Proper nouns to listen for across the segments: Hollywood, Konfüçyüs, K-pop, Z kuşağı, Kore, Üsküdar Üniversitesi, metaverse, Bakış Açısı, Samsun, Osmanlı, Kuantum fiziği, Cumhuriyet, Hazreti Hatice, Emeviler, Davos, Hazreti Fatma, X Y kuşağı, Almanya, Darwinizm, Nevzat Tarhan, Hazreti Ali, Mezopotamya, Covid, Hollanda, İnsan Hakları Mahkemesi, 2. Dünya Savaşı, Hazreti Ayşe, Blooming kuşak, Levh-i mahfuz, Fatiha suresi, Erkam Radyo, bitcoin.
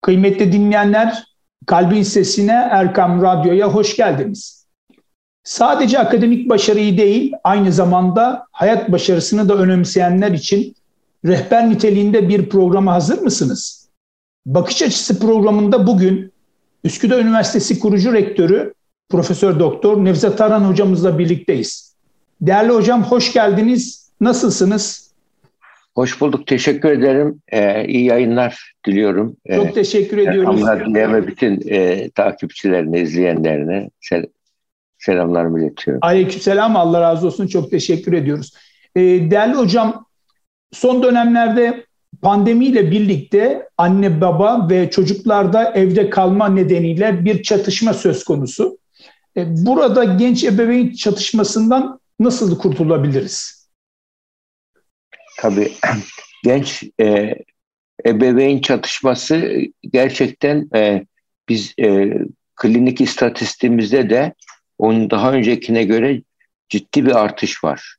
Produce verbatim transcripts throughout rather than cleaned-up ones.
Kıymetli dinleyenler, Kalbin Sesine, Erkam Radyo'ya hoş geldiniz. Sadece akademik başarıyı değil, aynı zamanda hayat başarısını da önemseyenler için rehber niteliğinde bir programa hazır mısınız? Bakış Açısı programında bugün Üsküdar Üniversitesi kurucu rektörü Profesör Doktor Nevzat Tarhan hocamızla birlikteyiz. Değerli hocam, hoş geldiniz. Nasılsınız? Hoş bulduk. Teşekkür ederim. Ee, iyi yayınlar diliyorum. Ee, Çok teşekkür ediyoruz. Allah dileğim ve bütün e, takipçilerine, izleyenlerine sel- selamlarımı iletiyorum. Aleykümselam. Allah razı olsun. Çok teşekkür ediyoruz. Ee, değerli hocam, son dönemlerde pandemiyle birlikte anne baba ve çocuklarda evde kalma nedeniyle bir çatışma söz konusu. Ee, burada genç ebeveyn çatışmasından nasıl kurtulabiliriz? Tabii genç e, ebeveyn çatışması gerçekten e, biz e, klinik istatistiğimizde de onun daha öncekine göre ciddi bir artış var.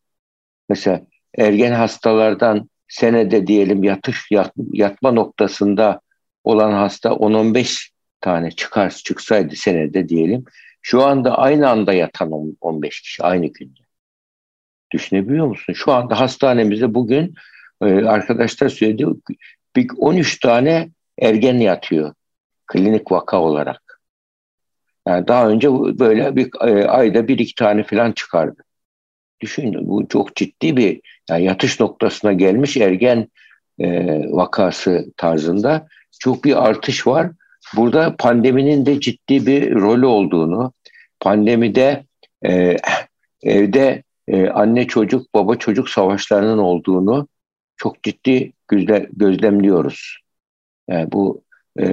Mesela ergen hastalardan senede diyelim yatış yat, yatma noktasında olan hasta on on beş tane çıkar çıksaydı senede diyelim. Şu anda aynı anda yatan on beş kişi aynı günde. Düşünebiliyor musun? Şu anda hastanemizde bugün arkadaşlar söyledi, on üç tane ergen yatıyor klinik vaka olarak. Yani daha önce böyle bir ayda bir iki tane falan çıkardı. Düşünün, bu çok ciddi bir yani yatış noktasına gelmiş ergen vakası tarzında çok bir artış var. Burada pandeminin de ciddi bir rolü olduğunu, pandemide evde anne çocuk, baba çocuk savaşlarının olduğunu çok ciddi gözlemliyoruz. Yani bu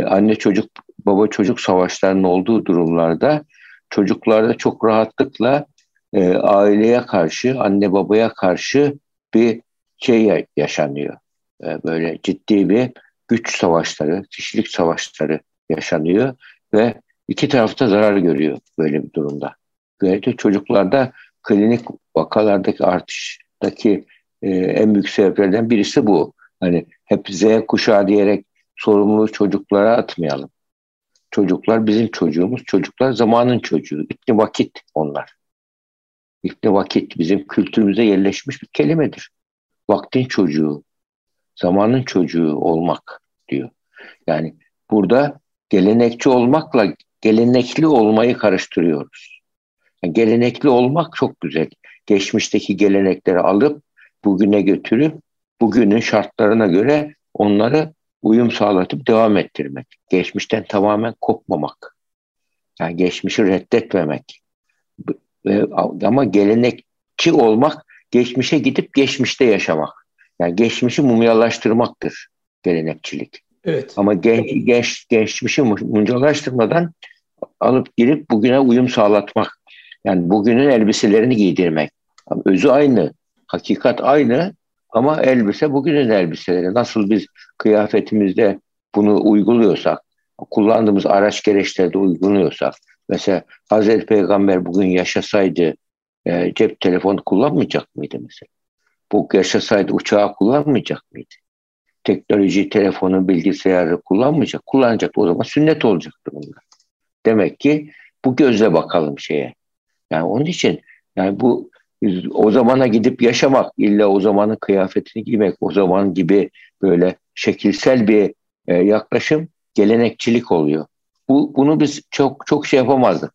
anne çocuk, baba çocuk savaşlarının olduğu durumlarda çocuklarda çok rahatlıkla aileye karşı, anne babaya karşı bir şey yaşanıyor. Böyle ciddi bir güç savaşları, kişilik savaşları yaşanıyor ve iki tarafta zarar görüyor böyle bir durumda. Böylece çocuklarda klinik vakalardaki artıştaki e, en büyük sebeplerden birisi bu. Hani hep Z kuşağı diyerek sorumluluğu çocuklara atmayalım. Çocuklar bizim çocuğumuz, çocuklar zamanın çocuğu. İbni vakit onlar. İbni vakit bizim kültürümüze yerleşmiş bir kelimedir. Vaktin çocuğu, zamanın çocuğu olmak diyor. Yani burada gelenekçi olmakla gelenekli olmayı karıştırıyoruz. Yani gelenekli olmak çok güzel. Geçmişteki gelenekleri alıp bugüne götürüp bugünün şartlarına göre onları uyum sağlatıp devam ettirmek. Geçmişten tamamen kopmamak. Yani geçmişi reddetmemek. Ama gelenekçi olmak geçmişe gidip geçmişte yaşamak. Yani geçmişi mumyalaştırmaktır gelenekçilik. Evet. Ama genç, genç, geçmişi mumyalaştırmadan alıp girip bugüne uyum sağlatmak. Yani bugünün elbiselerini giydirmek. Özü aynı, hakikat aynı ama elbise bugünün elbiseleri. Nasıl biz kıyafetimizde bunu uyguluyorsak, kullandığımız araç gereçlerde uyguluyorsak, mesela Hazreti Peygamber bugün yaşasaydı e, cep telefonu kullanmayacak mıydı mesela? Bu yaşasaydı uçağı kullanmayacak mıydı? Teknoloji, telefonu, bilgisayarı kullanmayacak, kullanacaktı. O zaman sünnet olacaktı bunlar. Demek ki bu gözle bakalım şeye. Yani onun için yani bu o zamana gidip yaşamak, illa o zamanın kıyafetini giymek, o zaman gibi böyle şekilsel bir e, yaklaşım gelenekçilik oluyor. Bu bunu biz çok çok şey yapamazdık.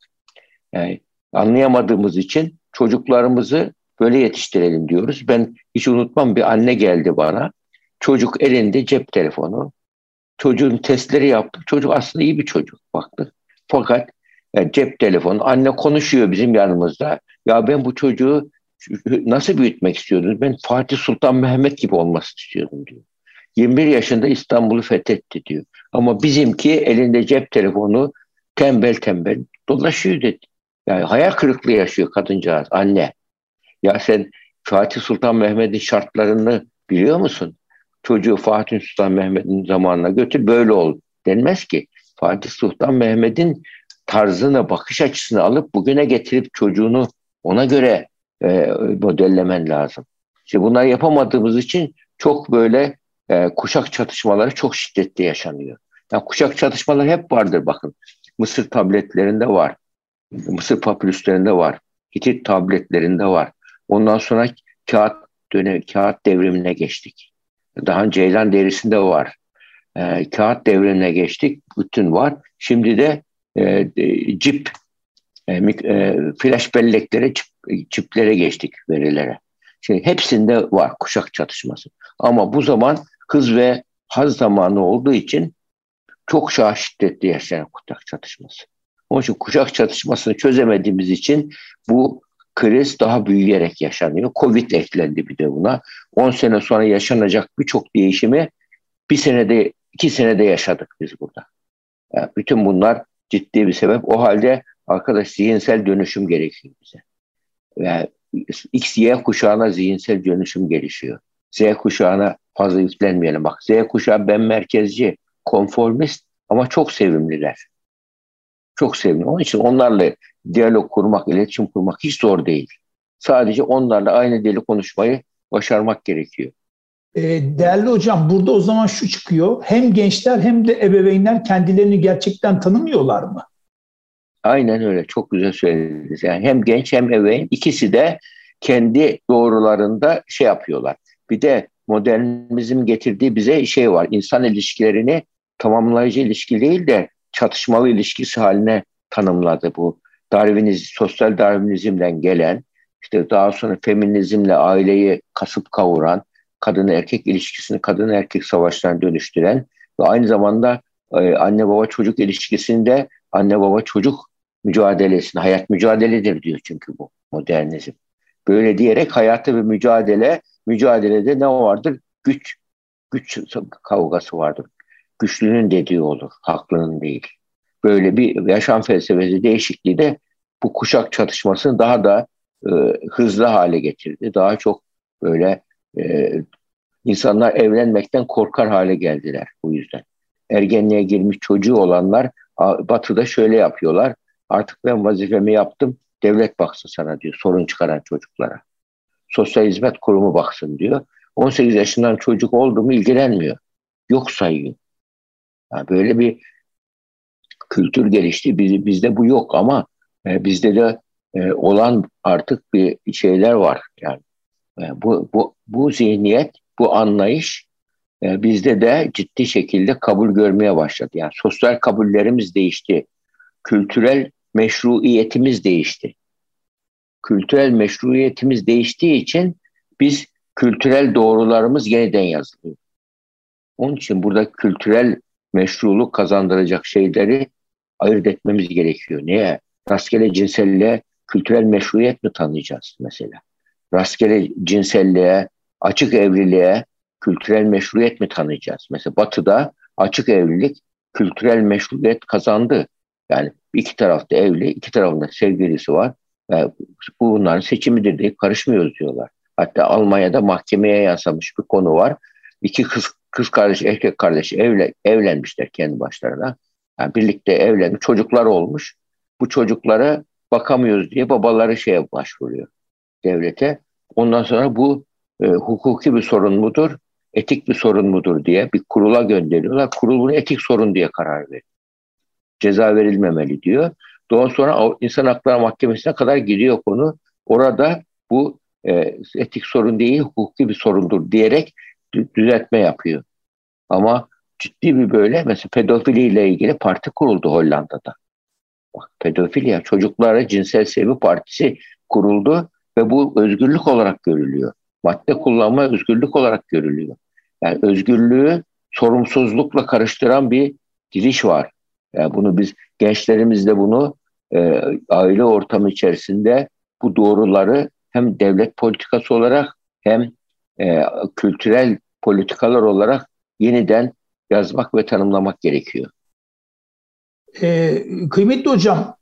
Yani anlayamadığımız için çocuklarımızı böyle yetiştirelim diyoruz. Ben hiç unutmam, bir anne geldi bana. Çocuk elinde cep telefonu. Çocuğun testleri yaptık. Çocuk aslında iyi bir çocuk baktık. Fakat yani cep telefonu, anne konuşuyor bizim yanımızda. Ya ben bu çocuğu nasıl büyütmek istiyordunuz? Ben Fatih Sultan Mehmet gibi olmasını istiyordum diyor. yirmi bir yaşında İstanbul'u fethetti diyor. Ama bizimki elinde cep telefonu tembel tembel dolaşıyor dedi. Yani hayal kırıklığı yaşıyor kadıncağız, anne. Ya sen Fatih Sultan Mehmet'in şartlarını biliyor musun? Çocuğu Fatih Sultan Mehmet'in zamanına götür, böyle ol denmez ki. Fatih Sultan Mehmet'in tarzını, bakış açısını alıp bugüne getirip çocuğunu ona göre e, modellemen lazım. İşte bunları yapamadığımız için çok böyle e, kuşak çatışmaları çok şiddetli yaşanıyor. Yani kuşak çatışmaları hep vardır bakın. Mısır tabletlerinde var. Mısır papirüslerinde var. Hitit tabletlerinde var. Ondan sonra kağıt döne, kağıt devrimine geçtik. Daha Ceylan derisinde var. E, kağıt devrimine geçtik. Bütün var. Şimdi de e, e, cip, e, e, flash belleklere, çip, çiplere geçtik, verilere. Şimdi hepsinde var kuşak çatışması. Ama bu zaman hız ve haz zamanı olduğu için çok şah şiddetli yaşayan kuşak çatışması. Onun için kuşak çatışmasını çözemediğimiz için bu kriz daha büyüyerek yaşanıyor. Covid eklendi bir de buna. on sene sonra yaşanacak birçok değişimi bir senede, iki senede yaşadık biz burada. Yani bütün bunlar ciddi bir sebep. O halde arkadaş zihinsel dönüşüm gerekiyor bize. Yani X Y kuşağına zihinsel dönüşüm gelişiyor. Z kuşağına fazla yüklenmeyelim. Bak Z kuşağı ben merkezci, konformist ama çok sevimliler. Çok sevimli. Onun için onlarla diyalog kurmak, iletişim kurmak hiç zor değil. Sadece onlarla aynı dili konuşmayı başarmak gerekiyor. Değerli hocam, burada o zaman şu çıkıyor. Hem gençler hem de ebeveynler kendilerini gerçekten tanımıyorlar mı? Aynen öyle. Çok güzel söylediniz. Yani hem genç hem ebeveyn ikisi de kendi doğrularında şey yapıyorlar. Bir de modernizm getirdiği bize şey var. İnsan ilişkilerini tamamlayıcı ilişki değil de çatışmalı ilişkisi haline tanımladı bu. Darwinizm, sosyal Darwinizm'den gelen, işte daha sonra feminizmle aileyi kasıp kavuran, kadın erkek ilişkisini kadın erkek savaşlarına dönüştüren ve aynı zamanda e, anne baba çocuk ilişkisinde anne baba çocuk mücadelesini, hayat mücadeledir diyor çünkü bu modernizm. Böyle diyerek hayatı ve mücadele, mücadelede ne vardır? Güç, güç kavgası vardır. Güçlünün dediği olur, haklının değil. Böyle bir yaşam felsefesi değişikliği de bu kuşak çatışmasını daha da e, hızlı hale getirdi. Daha çok böyle e, insanlar evlenmekten korkar hale geldiler bu yüzden. Ergenliğe girmiş çocuğu olanlar Batı'da şöyle yapıyorlar. Artık ben vazifemi yaptım, devlet baksın sana diyor sorun çıkaran çocuklara. Sosyal hizmet kurumu baksın diyor. on sekiz yaşından çocuk oldu mu ilgilenmiyor. Yok sayıyor. Yani böyle bir kültür gelişti. Biz, bizde bu yok ama e, bizde de e, olan artık bir şeyler var. Yani e, bu, bu, bu zihniyet, bu anlayış e, bizde de ciddi şekilde kabul görmeye başladı. Yani sosyal kabullerimiz değişti. Kültürel meşruiyetimiz değişti. Kültürel meşruiyetimiz değiştiği için biz kültürel doğrularımız yeniden yazılıyor. Onun için burada kültürel meşruluk kazandıracak şeyleri ayırt etmemiz gerekiyor. Niye? Rastgele cinselliğe kültürel meşruiyet mi tanıyacağız mesela? Rastgele cinselliğe, açık evliliğe kültürel meşruiyet mi tanıyacağız? Mesela Batı'da açık evlilik kültürel meşruiyet kazandı. Yani iki tarafta evli, iki tarafında sevgilisi var. Yani bunların seçimidir diye karışmıyoruz diyorlar. Hatta Almanya'da mahkemeye yansımış bir konu var. İki kız Kız kardeş, erkek kardeş evlen, evlenmişler kendi başlarına. Yani birlikte evlenmiş, çocuklar olmuş. Bu çocuklara bakamıyoruz diye babaları şeye başvuruyor devlete. Ondan sonra bu e, hukuki bir sorun mudur, etik bir sorun mudur diye bir kurula gönderiyorlar. Kurul bunu etik sorun diye karar veriyor. Ceza verilmemeli diyor. Daha sonra İnsan Hakları Mahkemesi'ne kadar gidiyor konu. Orada bu e, etik sorun değil, hukuki bir sorundur diyerek düzeltme yapıyor. Ama ciddi bir böyle mesela pedofiliyle ilgili parti kuruldu Hollanda'da. Bak pedofiliya, çocuklara cinsel sevgi partisi kuruldu ve bu özgürlük olarak görülüyor. Madde kullanma özgürlük olarak görülüyor. Yani özgürlüğü sorumsuzlukla karıştıran bir giriş var. Yani bunu biz gençlerimizle bunu e, aile ortamı içerisinde bu doğruları hem devlet politikası olarak hem E, kültürel politikalar olarak yeniden yazmak ve tanımlamak gerekiyor. E, kıymetli hocam,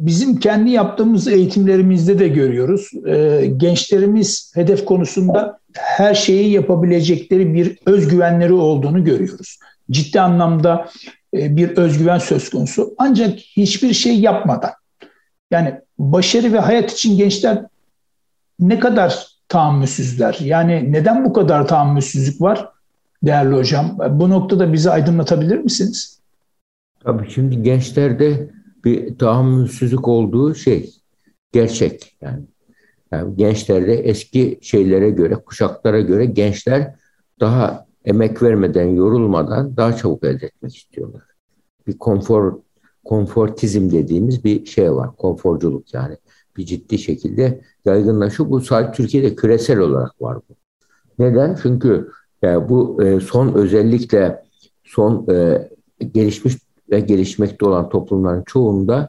bizim kendi yaptığımız eğitimlerimizde de görüyoruz. E, gençlerimiz hedef konusunda her şeyi yapabilecekleri bir özgüvenleri olduğunu görüyoruz. Ciddi anlamda e, bir özgüven söz konusu. Ancak hiçbir şey yapmadan, yani başarı ve hayat için gençler ne kadar tahammülsüzler. Yani neden bu kadar tahammülsüzlük var? değerli hocam. Bu noktada bizi aydınlatabilir misiniz? Tabii şimdi gençlerde bir tahammülsüzlük olduğu şey gerçek. Yani, yani gençlerde eski şeylere göre, kuşaklara göre gençler daha emek vermeden, yorulmadan daha çabuk elde etmek istiyorlar. Bir konfor, konfortizm dediğimiz bir şey var. Konforculuk yani. Bir ciddi şekilde yaygınlaşıyor. Bu sadece Türkiye'de küresel olarak var bu. Neden? Çünkü yani bu son özellikle son e, gelişmiş ve gelişmekte olan toplumların çoğunda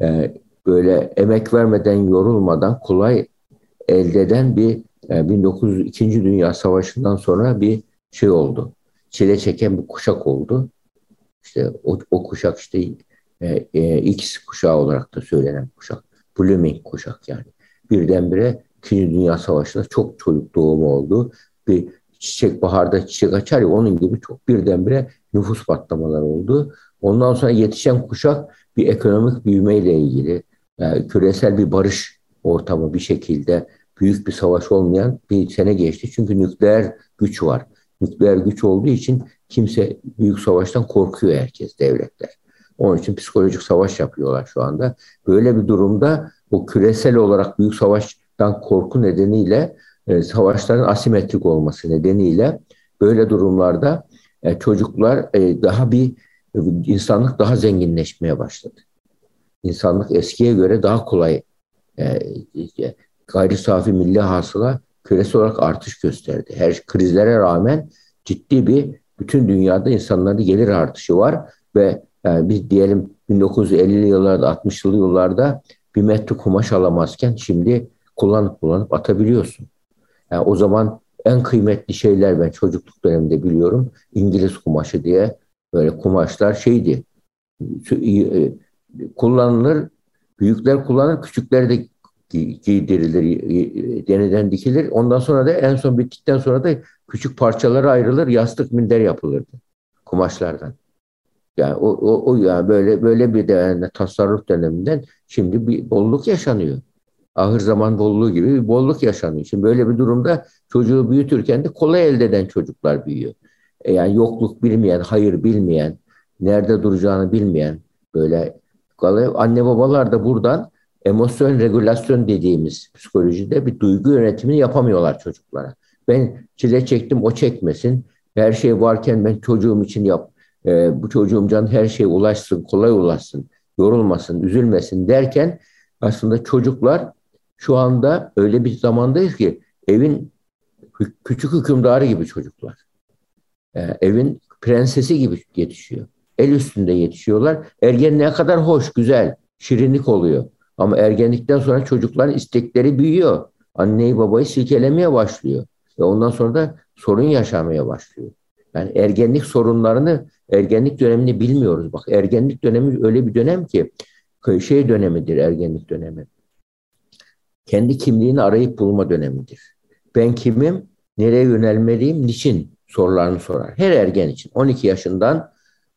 e, böyle emek vermeden, yorulmadan kolay elde eden bir e, bin dokuz yüz ikinci Dünya Savaşı'ndan sonra bir şey oldu. Çile çeken bir kuşak oldu. İşte o, o kuşak işte e, e, X kuşağı olarak da söylenen kuşak. Blooming kuşak yani. Birdenbire ikinci. Dünya Savaşı'nda çok çocuk doğumu oldu. Bir çiçek baharda çiçek açar ya onun gibi çok birdenbire nüfus patlamaları oldu. Ondan sonra yetişen kuşak bir ekonomik büyümeyle ilgili yani küresel bir barış ortamı bir şekilde büyük bir savaş olmayan bir sene geçti. Çünkü nükleer güç var. Nükleer güç olduğu için kimse büyük savaştan korkuyor herkes, devletler. Onun için psikolojik savaş yapıyorlar şu anda. Böyle bir durumda bu küresel olarak büyük savaştan korku nedeniyle e, savaşların asimetrik olması nedeniyle böyle durumlarda e, çocuklar e, daha bir e, insanlık daha zenginleşmeye başladı. İnsanlık eskiye göre daha kolay e, e, gayri safi milli hasıla küresel olarak artış gösterdi. Her krizlere rağmen ciddi bir bütün dünyada insanların gelir artışı var ve yani biz diyelim bin dokuz yüz ellili yıllarda, altmışlı yıllarda bir metre kumaş alamazken şimdi kullanıp kullanıp atabiliyorsun. Yani o zaman en kıymetli şeyler ben çocukluk döneminde biliyorum. İngiliz kumaşı diye böyle kumaşlar şeydi. Kullanılır, büyükler kullanır, küçükler de giydirilir, yeniden dikilir. Ondan sonra da en son bittikten sonra da küçük parçalara ayrılır, yastık minder yapılırdı kumaşlardan. Yani o, o, o yani böyle böyle bir de yani tasarruf döneminden şimdi bir bolluk yaşanıyor. Ahır zaman bolluğu gibi bir bolluk yaşanıyor. Şimdi böyle bir durumda çocuğu büyütürken de kolay elde eden çocuklar büyüyor. E yani yokluk bilmeyen, hayır bilmeyen, nerede duracağını bilmeyen böyle anne babalar da buradan emosyon regülasyon dediğimiz psikolojide bir duygu yönetimini yapamıyorlar çocuklara. Ben çile çektim o çekmesin. Her şey varken ben çocuğum için yap. Ee, bu çocuğum can her şeye ulaşsın, kolay ulaşsın, yorulmasın, üzülmesin derken aslında çocuklar şu anda öyle bir zamandayız ki evin küçük hükümdarı gibi çocuklar. Ee, evin prensesi gibi yetişiyor. El üstünde yetişiyorlar. Ergenliğe kadar hoş, güzel, şirinlik oluyor. Ama ergenlikten sonra çocukların istekleri büyüyor. Anneyi babayı silkelemeye başlıyor. Ve ondan sonra da sorun yaşamaya başlıyor. Yani ergenlik sorunlarını, ergenlik dönemini bilmiyoruz. Bak ergenlik dönemi öyle bir dönem ki şey dönemidir ergenlik dönemi. Kendi kimliğini arayıp bulma dönemidir. Ben kimim? Nereye yönelmeliyim? Niçin? Sorularını sorar. Her ergen için. on iki yaşından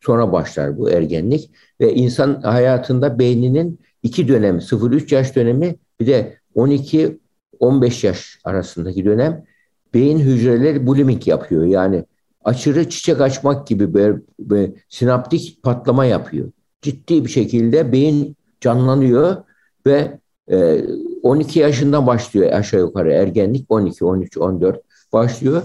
sonra başlar bu ergenlik. Ve insan hayatında beyninin iki dönemi, sıfır üç yaş dönemi bir de on iki on beş yaş arasındaki dönem beyin hücreleri blooming yapıyor. Yani aşırı çiçek açmak gibi bir, bir sinaptik patlama yapıyor. Ciddi bir şekilde beyin canlanıyor ve e, on iki yaşından başlıyor aşağı yukarı ergenlik on iki, on üç, on dört başlıyor.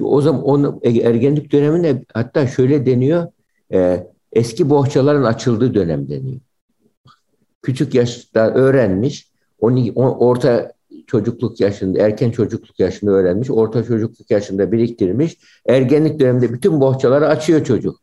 O zaman on, ergenlik dönemine hatta şöyle deniyor e, eski bohçaların açıldığı dönem deniyor. Küçük yaşta öğrenmiş, on iki, on, orta çocukluk yaşında, erken çocukluk yaşında öğrenmiş, orta çocukluk yaşında biriktirmiş. Ergenlik döneminde bütün bohçaları açıyor çocuk.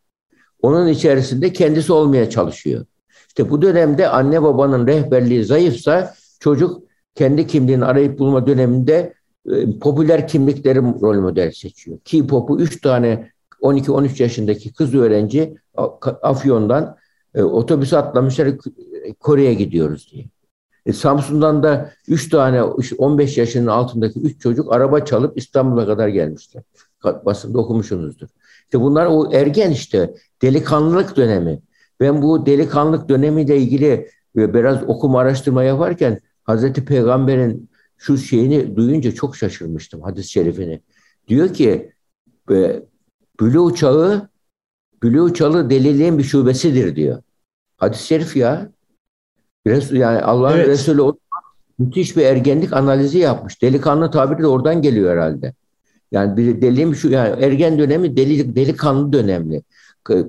Onun içerisinde kendisi olmaya çalışıyor. İşte bu dönemde anne babanın rehberliği zayıfsa çocuk kendi kimliğini arayıp bulma döneminde e, popüler kimlikleri rol model seçiyor. K-pop'u üç tane on iki on üç yaşındaki kız öğrenci Afyon'dan e, otobüse atlamışlar Kore'ye gidiyoruz diye. Samsun'dan da üç tane on beş yaşının altındaki üç çocuk araba çalıp İstanbul'a kadar gelmişler. Basında okumuşsunuzdur. İşte bunlar o ergen işte delikanlılık dönemi. Ben bu delikanlılık dönemiyle ilgili biraz okuma araştırma yaparken Hazreti Peygamber'in şu şeyini duyunca çok şaşırmıştım hadis-i şerifini. Diyor ki Bülü çağı, Bülü çağı deliliğin bir şubesidir diyor. Hadis-i şerif ya. Resul, yani Allah'ın evet. Resulü o müthiş bir ergenlik analizi yapmış. Delikanlı tabiri de oradan geliyor herhalde. Yani bir deliliğin şu yani ergen dönemi deli, delikanlı dönemli.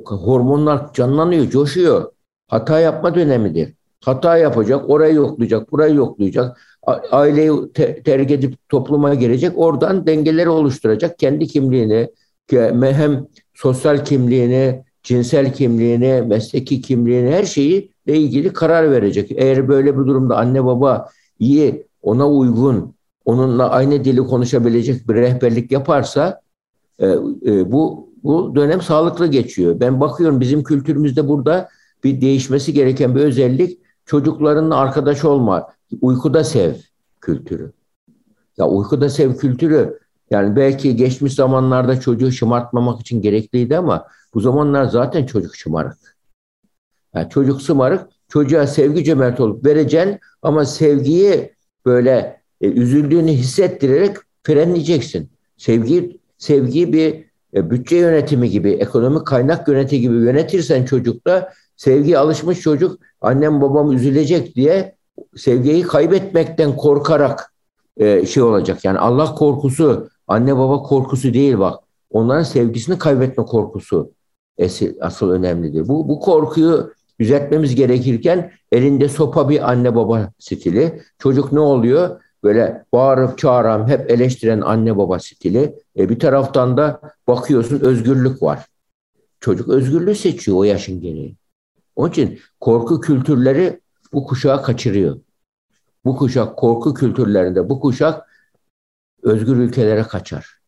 Hormonlar canlanıyor, coşuyor. Hata yapma dönemidir. Hata yapacak, orayı yoklayacak, burayı yoklayacak. Aileyi te- terk edip topluma girecek. Oradan dengeleri oluşturacak. Kendi kimliğini, hem sosyal kimliğini, cinsel kimliğini, mesleki kimliğini, her şeyi ile ilgili karar verecek. Eğer böyle bir durumda anne baba iyi, ona uygun, onunla aynı dili konuşabilecek bir rehberlik yaparsa e, e, bu bu dönem sağlıklı geçiyor. Ben bakıyorum bizim kültürümüzde burada bir değişmesi gereken bir özellik çocuklarınla arkadaş olma, uykuda sev kültürü. Ya uykuda sev kültürü yani belki geçmiş zamanlarda çocuğu şımartmamak için gerekliydi ama bu zamanlar zaten çocuk şımarık. Yani çocuk şımarık, çocuğa sevgi cömert olup vereceksin ama sevgiyi böyle e, üzüldüğünü hissettirerek frenleyeceksin. Sevgi, sevgiyi bir e, bütçe yönetimi gibi, ekonomik kaynak yönetimi gibi yönetirsen çocukta sevgiye alışmış çocuk annem babam üzülecek diye sevgiyi kaybetmekten korkarak e, şey olacak. Yani Allah korkusu, anne baba korkusu değil bak. Onların sevgisini kaybetme korkusu esil, asıl önemlidir. Bu, bu korkuyu düzeltmemiz gerekirken elinde sopa bir anne baba stili. Çocuk ne oluyor? Böyle bağırıp çağıran, hep eleştiren anne baba stili. E bir taraftan da bakıyorsun özgürlük var. Çocuk özgürlüğü seçiyor o yaşın gereği. Onun için korku kültürleri bu kuşağı kaçırıyor. Bu kuşak korku kültürlerinde bu kuşak özgür ülkelere kaçar.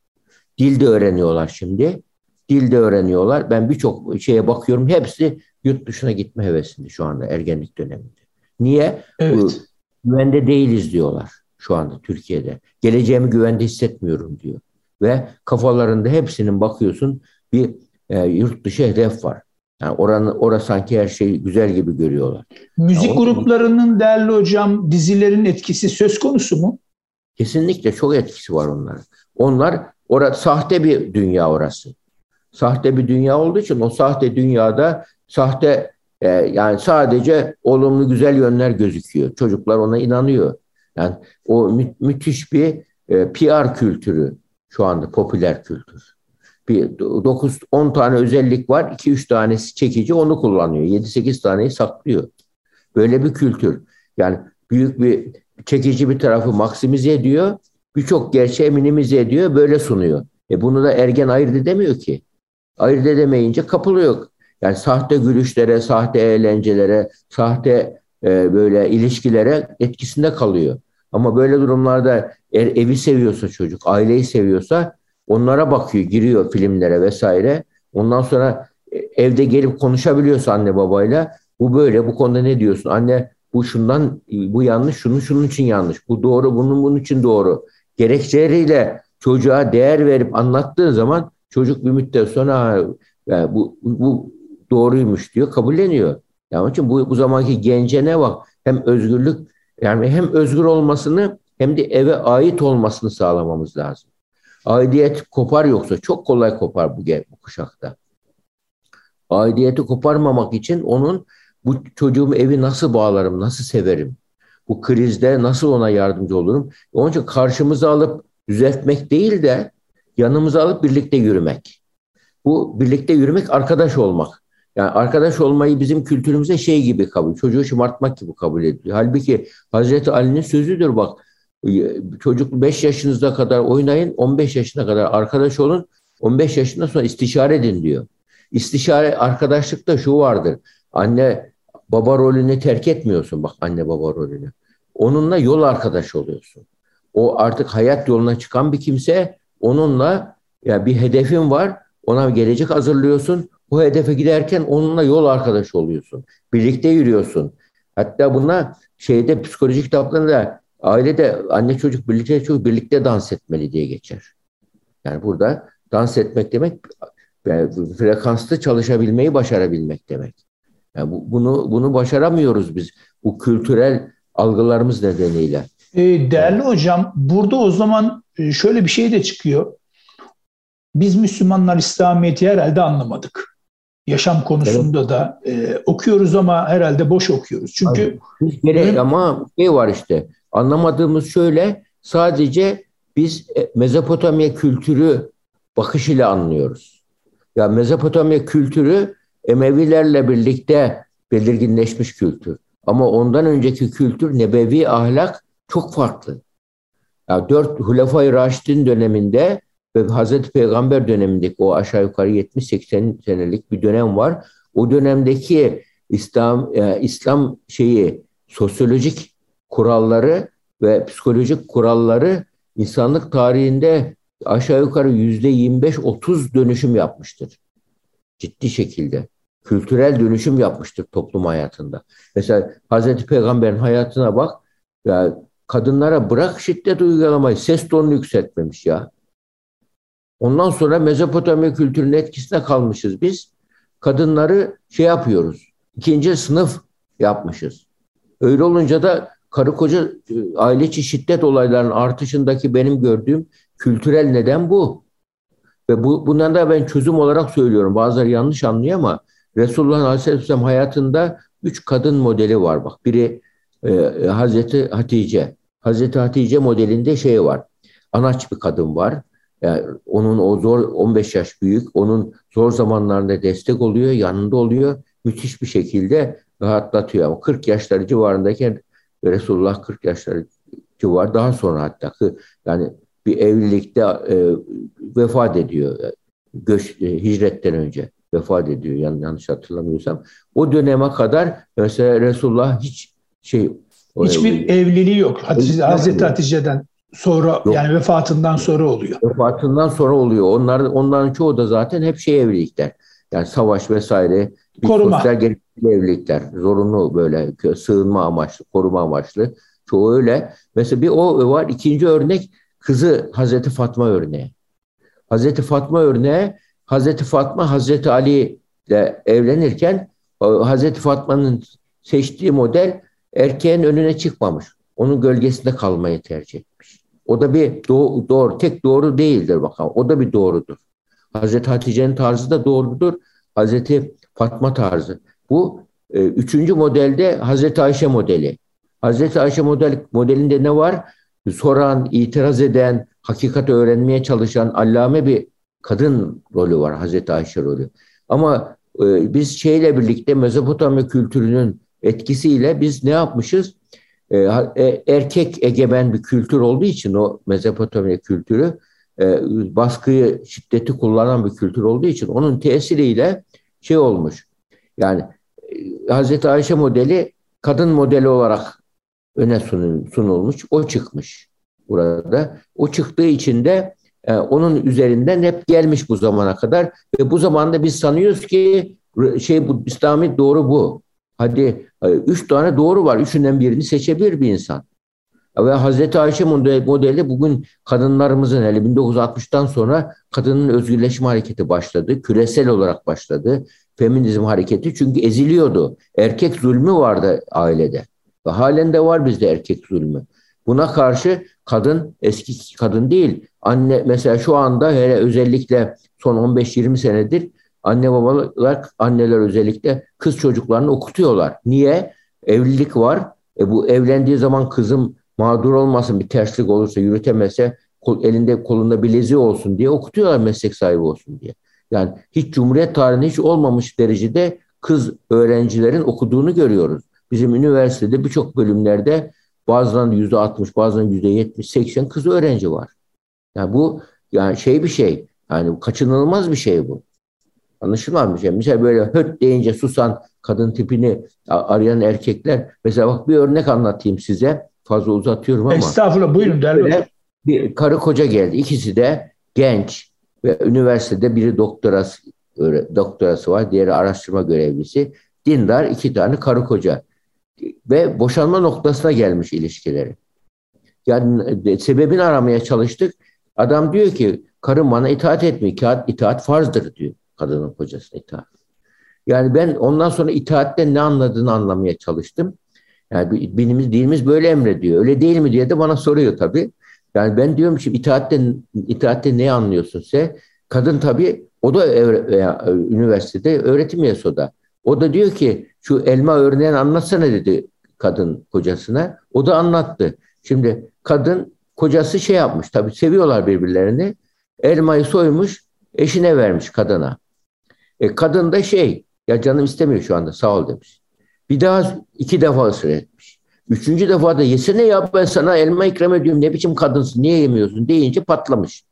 Dil de öğreniyorlar şimdi. Dil de öğreniyorlar. Ben birçok şeye bakıyorum. Hepsi yurt dışına gitme hevesinde şu anda ergenlik döneminde. Niye? Evet. Güvende değiliz diyorlar şu anda Türkiye'de. Geleceğimi güvende hissetmiyorum diyor. Ve kafalarında hepsinin bakıyorsun bir e, yurt dışı hedef var. Yani oranı, orası sanki her şeyi güzel gibi görüyorlar. Müzik yani gruplarının gibi. Değerli hocam dizilerin etkisi söz konusu mu? Kesinlikle çok etkisi var onların. Onlar orası, sahte bir dünya orası. Sahte bir dünya olduğu için o sahte dünyada sahte e, yani sadece olumlu güzel yönler gözüküyor. Çocuklar ona inanıyor. Yani o mü- müthiş bir e, P R kültürü şu anda popüler kültür. dokuz on tane özellik var. iki üç tanesi çekici onu kullanıyor. yedi sekiz taneyi saklıyor. Böyle bir kültür. Yani büyük bir çekici bir tarafı maksimize ediyor. Birçok gerçeği minimize ediyor. Böyle sunuyor. E bunu da ergen ayırt edemiyor ki. Ayırt edemeyince kapılıyor. Yani sahte gülüşlere, sahte eğlencelere, sahte e, böyle ilişkilere etkisinde kalıyor. Ama böyle durumlarda eğer evi seviyorsa çocuk, aileyi seviyorsa onlara bakıyor, giriyor filmlere vesaire. Ondan sonra evde gelip konuşabiliyorsa anne babayla bu böyle, bu konuda ne diyorsun? Anne bu şundan, bu yanlış, şunu şunun için yanlış. Bu doğru, bunun bunun için doğru. Gerekçeleriyle çocuğa değer verip anlattığın zaman çocuk bir müddet sonra yani bu, bu doğruymuş diyor, kabulleniyor. Yani onun için bu, bu zamanki gence ne bak? Hem özgürlük, yani hem özgür olmasını hem de eve ait olmasını sağlamamız lazım. Aidiyet kopar yoksa çok kolay kopar bu, bu kuşakta. Aidiyeti koparmamak için onun bu çocuğumu evi nasıl bağlarım, nasıl severim? Bu krizde nasıl ona yardımcı olurum? Onun için karşımıza alıp düzeltmek değil de yanımıza alıp birlikte yürümek. Bu birlikte yürümek arkadaş olmak. Yani arkadaş olmayı bizim kültürümüze şey gibi kabul, çocuğu şımartmak gibi kabul ediliyor. Halbuki Hazreti Ali'nin sözüdür bak. Çocuk beş yaşınıza kadar oynayın, on beş yaşına kadar arkadaş olun, on beş yaşından sonra istişare edin diyor. İstişare, arkadaşlıkta şu vardır. Anne baba rolünü terk etmiyorsun bak anne baba rolünü. Onunla yol arkadaşı oluyorsun. O artık hayat yoluna çıkan bir kimse, onunla yani bir hedefin var, ona gelecek hazırlıyorsun. O hedefe giderken onunla yol arkadaşı oluyorsun. Birlikte yürüyorsun. Hatta buna şeyde psikoloji kitaplarında ailede anne çocuk birlikte çocuk birlikte dans etmeli diye geçer. Yani burada dans etmek demek yani frekanslı çalışabilmeyi başarabilmek demek. Yani bu, bunu bunu başaramıyoruz biz bu kültürel algılarımız nedeniyle. Değerli hocam burada o zaman şöyle bir şey de çıkıyor. Biz Müslümanlar İslamiyet'i herhalde anlamadık. Yaşam konusunda evet. da e, okuyoruz ama herhalde boş okuyoruz. Çünkü gerek ama şey var işte. Anlamadığımız şöyle, sadece biz Mezopotamya kültürü bakış ile anlıyoruz. Ya Mezopotamya kültürü Emevilerle birlikte belirginleşmiş kültür. Ama ondan önceki kültür, nebevi ahlak çok farklı. Ya dört Hulefai Raşidin döneminde ve Hazreti Peygamber dönemindeki o aşağı yukarı yetmiş seksen senelik bir dönem var. O dönemdeki İslam e, İslam şeyi, sosyolojik kuralları ve psikolojik kuralları insanlık tarihinde aşağı yukarı yüzde yirmi beş otuz dönüşüm yapmıştır. Ciddi şekilde. Kültürel dönüşüm yapmıştır toplum hayatında. Mesela Hazreti Peygamber'in hayatına bak. Ya kadınlara bırak şiddet uygulamayı, ses tonunu yükseltmemiş ya. Ondan sonra Mezopotamya kültürünün etkisine kalmışız biz. Kadınları şey yapıyoruz, ikinci sınıf yapmışız. Öyle olunca da karı koca, aile içi şiddet olaylarının artışındaki benim gördüğüm kültürel neden bu. Ve bu, bundan da ben çözüm olarak söylüyorum. Bazıları yanlış anlıyor ama Resulullah Aleyhisselam hayatında üç kadın modeli var. Bak, biri e, Hazreti Hatice. Hazreti Hatice modelinde şey var, anaç bir kadın var. Yani onun o zor, on beş yaş büyük, onun zor zamanlarında destek oluyor, yanında oluyor. Müthiş bir şekilde rahatlatıyor. Ama kırk yaşları civarındayken, Resulullah kırk yaşları civar, daha sonra hatta yani bir evlilikte e, vefat ediyor. Göç, e, hicretten önce vefat ediyor, yani yanlış hatırlamıyorsam. O döneme kadar mesela Resulullah hiç şey... Hiçbir o, evliliği yok. Hatice, Hazreti Hatice'den sonra, yok. Yani vefatından sonra oluyor. Vefatından sonra oluyor. Onlar, onların çoğu da zaten hep şey evlilikler. Yani savaş vesaire. Koruma. Sosyal gerekli evlilikler. Zorunlu, böyle sığınma amaçlı, koruma amaçlı. Çoğu öyle. Mesela bir o var. İkinci örnek kızı Hazreti Fatma örneği. Hazreti Fatma örneği. Hazreti Fatma Hazreti Ali ile evlenirken Hazreti Fatma'nın seçtiği model erkeğin önüne çıkmamış. Onun gölgesinde kalmayı tercih etmiş. O da bir doğru, doğru tek doğru değildir bakalım. O da bir doğrudur. Hazreti Hatice'nin tarzı da doğrudur. Hazreti Fatma tarzı. Bu e, üçüncü modelde Hazreti Ayşe modeli. Hazreti Ayşe model, modelinde ne var? Soran, itiraz eden, hakikati öğrenmeye çalışan allame bir kadın rolü var. Hazreti Ayşe rolü. Ama e, biz şeyle birlikte Mezopotamya kültürünün etkisiyle biz ne yapmışız? E, erkek egemen bir kültür olduğu için o Mezopotamya kültürü, e, baskıyı, şiddeti kullanan bir kültür olduğu için onun tesiriyle şey olmuş. Yani e, Hazreti Ayşe modeli kadın modeli olarak öne sunulmuş. O çıkmış burada. O çıktığı için de e, onun üzerinden hep gelmiş bu zamana kadar ve bu zamanda biz sanıyoruz ki şey bu İslami doğru bu. Hadi üç tane doğru var. Üçünden birini seçebilir bir insan. Ve Hazreti Ayşe modeli bugün kadınlarımızın, hele bin dokuz yüz altmıştan sonra kadının özgürleşme hareketi başladı. Küresel olarak başladı. Feminizm hareketi, çünkü eziliyordu. Erkek zulmü vardı ailede. Ve halen de var bizde erkek zulmü. Buna karşı kadın, eski kadın değil. Anne mesela şu anda, hele özellikle son on beş yirmi senedir anne babalar, anneler özellikle kız çocuklarını okutuyorlar. Niye? Evlilik var. E bu evlendiği zaman kızım mağdur olmasın, bir terslik olursa, yürütemezse elinde kolunda bileziği olsun diye okutuyorlar, meslek sahibi olsun diye. Yani hiç Cumhuriyet tarihinde hiç olmamış derecede kız öğrencilerin okuduğunu görüyoruz. Bizim üniversitede birçok bölümlerde bazen yüzde altmış, bazen yüzde yetmiş seksen kız öğrenci var. Yani bu yani şey bir şey. Yani kaçınılmaz bir şey bu. Anlaşılmamış. Yani mesela böyle höt deyince susan kadın tipini arayan erkekler. Mesela bak bir örnek anlatayım size. Fazla uzatıyorum ama. Estağfurullah, buyurun. Böyle bir karı koca geldi. İkisi de genç ve üniversitede, biri doktorası, doktorası var. Diğeri araştırma görevlisi. Dindar iki tane karı koca. Ve boşanma noktasına gelmiş ilişkileri. Yani sebebini aramaya çalıştık. Adam diyor ki karım bana itaat etmiyor. İtaat farzdır diyor. Kadının kocasına itaat. Yani ben ondan sonra itaatten ne anladığını anlamaya çalıştım. Yani dinimiz, dinimiz böyle emrediyor. Öyle değil mi diye de bana soruyor tabii. Yani ben diyorum ki itaatten, itaatten ne anlıyorsun sen? Kadın tabii, o da evre, üniversitede öğretim üyesi. O da diyor ki şu elma örneğini anlatsana dedi kadın kocasına. O da anlattı. Şimdi kadın, kocası şey yapmış, tabii seviyorlar birbirlerini. Elmayı soymuş, eşine vermiş kadına. E, kadın da şey, ya canım istemiyor şu anda, sağ ol demiş. Bir daha iki defa ısrar etmiş. Üçüncü defa da yesene ya, ben sana elma ikram ediyorum, ne biçim kadınsın, niye yemiyorsun deyince patlamış.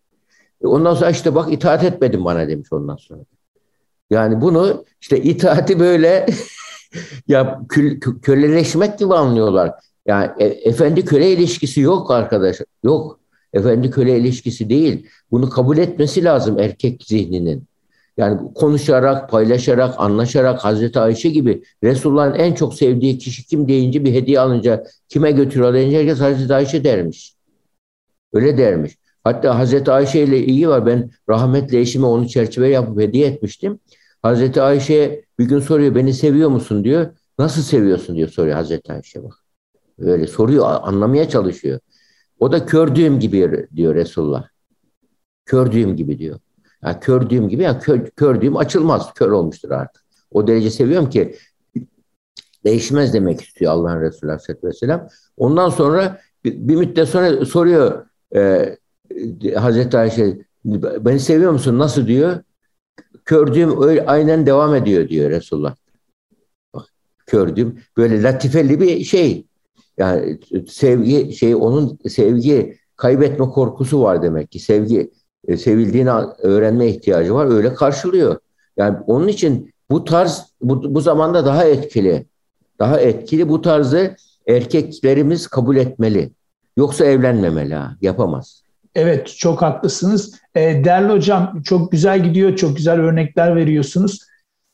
E, ondan sonra işte bak itaat etmedin bana demiş ondan sonra. Yani bunu işte itaati böyle ya kül, kö, köleleşmek gibi anlıyorlar. Yani e, efendi köle ilişkisi yok arkadaşlar, yok. Efendi köle ilişkisi değil. Bunu kabul etmesi lazım erkek zihninin. Yani konuşarak, paylaşarak, anlaşarak, Hazreti Ayşe gibi Resulullah'ın en çok sevdiği kişi kim deyince, bir hediye alınca, kime götür alınca herkes Hazreti Ayşe dermiş. Öyle dermiş. Hatta Hazreti Ayşe ile ilgili var. Ben rahmetli eşime onu çerçeve yapıp hediye etmiştim. Hazreti Ayşe bir gün soruyor, beni seviyor musun diyor. Nasıl seviyorsun diyor, soruyor Hazreti Ayşe bak. Öyle soruyor, anlamaya çalışıyor. O da kördüğüm gibi diyor Resulullah. Kördüğüm gibi diyor. Yani kördüğüm gibi, yani kör, kördüğüm açılmaz. Kör olmuştur artık. O derece seviyorum ki değişmez demek istiyor Allah'ın Resulü Aleyhisselatü Vesselam. Ondan sonra bir, bir müddet sonra soruyor e, Hazreti Ayşe, beni seviyor musun? Nasıl diyor. Kördüğüm öyle aynen devam ediyor diyor Resulullah. Bak, kördüğüm böyle latifeli bir şey. Yani sevgi şey, onun sevgi kaybetme korkusu var demek ki. Sevgi, sevildiğini öğrenme ihtiyacı var. Öyle karşılıyor. Yani onun için bu tarz bu, bu zamanda daha etkili. Daha etkili bu tarzı erkeklerimiz kabul etmeli. Yoksa evlenmemeli ha. Yapamaz. Evet, çok haklısınız. E, değerli hocam, çok güzel gidiyor. Çok güzel örnekler veriyorsunuz.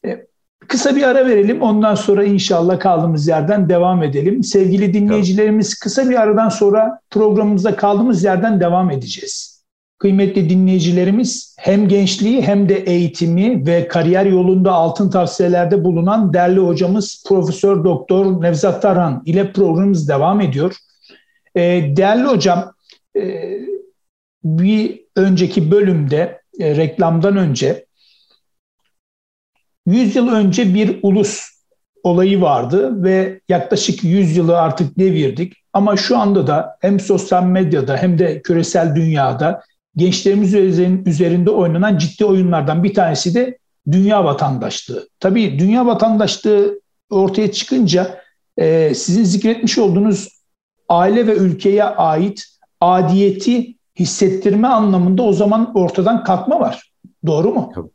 E, Kısa bir ara verelim. Ondan sonra inşallah kaldığımız yerden devam edelim. Sevgili dinleyicilerimiz, kısa bir aradan sonra programımızda kaldığımız yerden devam edeceğiz. Kıymetli dinleyicilerimiz, hem gençliği hem de eğitimi ve kariyer yolunda altın tavsiyelerde bulunan değerli hocamız Profesör Doktor Nevzat Tarhan ile programımız devam ediyor. Değerli hocam, bir önceki bölümde, reklamdan önce, yüz yıl önce bir ulus olayı vardı ve yaklaşık yüz yılı artık devirdik. Ama şu anda da hem sosyal medyada hem de küresel dünyada gençlerimiz üzerinde oynanan ciddi oyunlardan bir tanesi de dünya vatandaşlığı. Tabii dünya vatandaşlığı ortaya çıkınca sizin zikretmiş olduğunuz aile ve ülkeye ait adiyeti hissettirme anlamında o zaman ortadan kalkma var. Doğru mu? Tabii.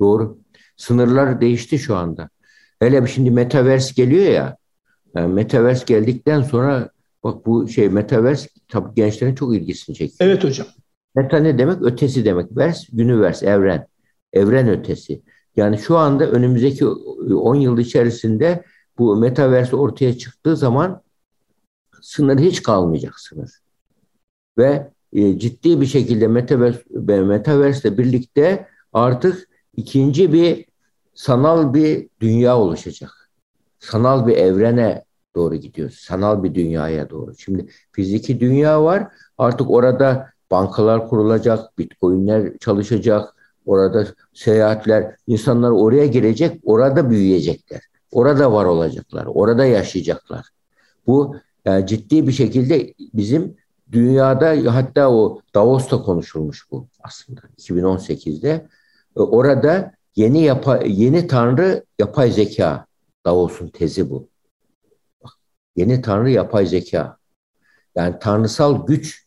Doğru. Sınırlar değişti şu anda. Hele şimdi metaverse geliyor ya. Yani metaverse geldikten sonra bak bu şey metaverse tabii gençlerin çok ilgisini çekiyor. Evet hocam. Meta ne demek? Ötesi demek. Vers, universe, evren. Evren ötesi. Yani şu anda önümüzdeki on yıl içerisinde bu metaverse ortaya çıktığı zaman sınır hiç kalmayacak sınır. Ve e, ciddi bir şekilde metaverse ve metaverse'le birlikte artık İkinci bir sanal bir dünya oluşacak. Sanal bir evrene doğru gidiyoruz. Sanal bir dünyaya doğru. Şimdi fiziki dünya var. Artık orada bankalar kurulacak, bitcoinler çalışacak, orada seyahatler, insanlar oraya girecek, orada büyüyecekler. Orada var olacaklar, orada yaşayacaklar. Bu yani ciddi bir şekilde bizim dünyada, hatta o Davos'ta konuşulmuş bu aslında iki bin on sekizde. Orada yeni yapa, yeni tanrı yapay zeka. Davos'un tezi bu. Bak, yeni tanrı yapay zeka. Yani tanrısal güç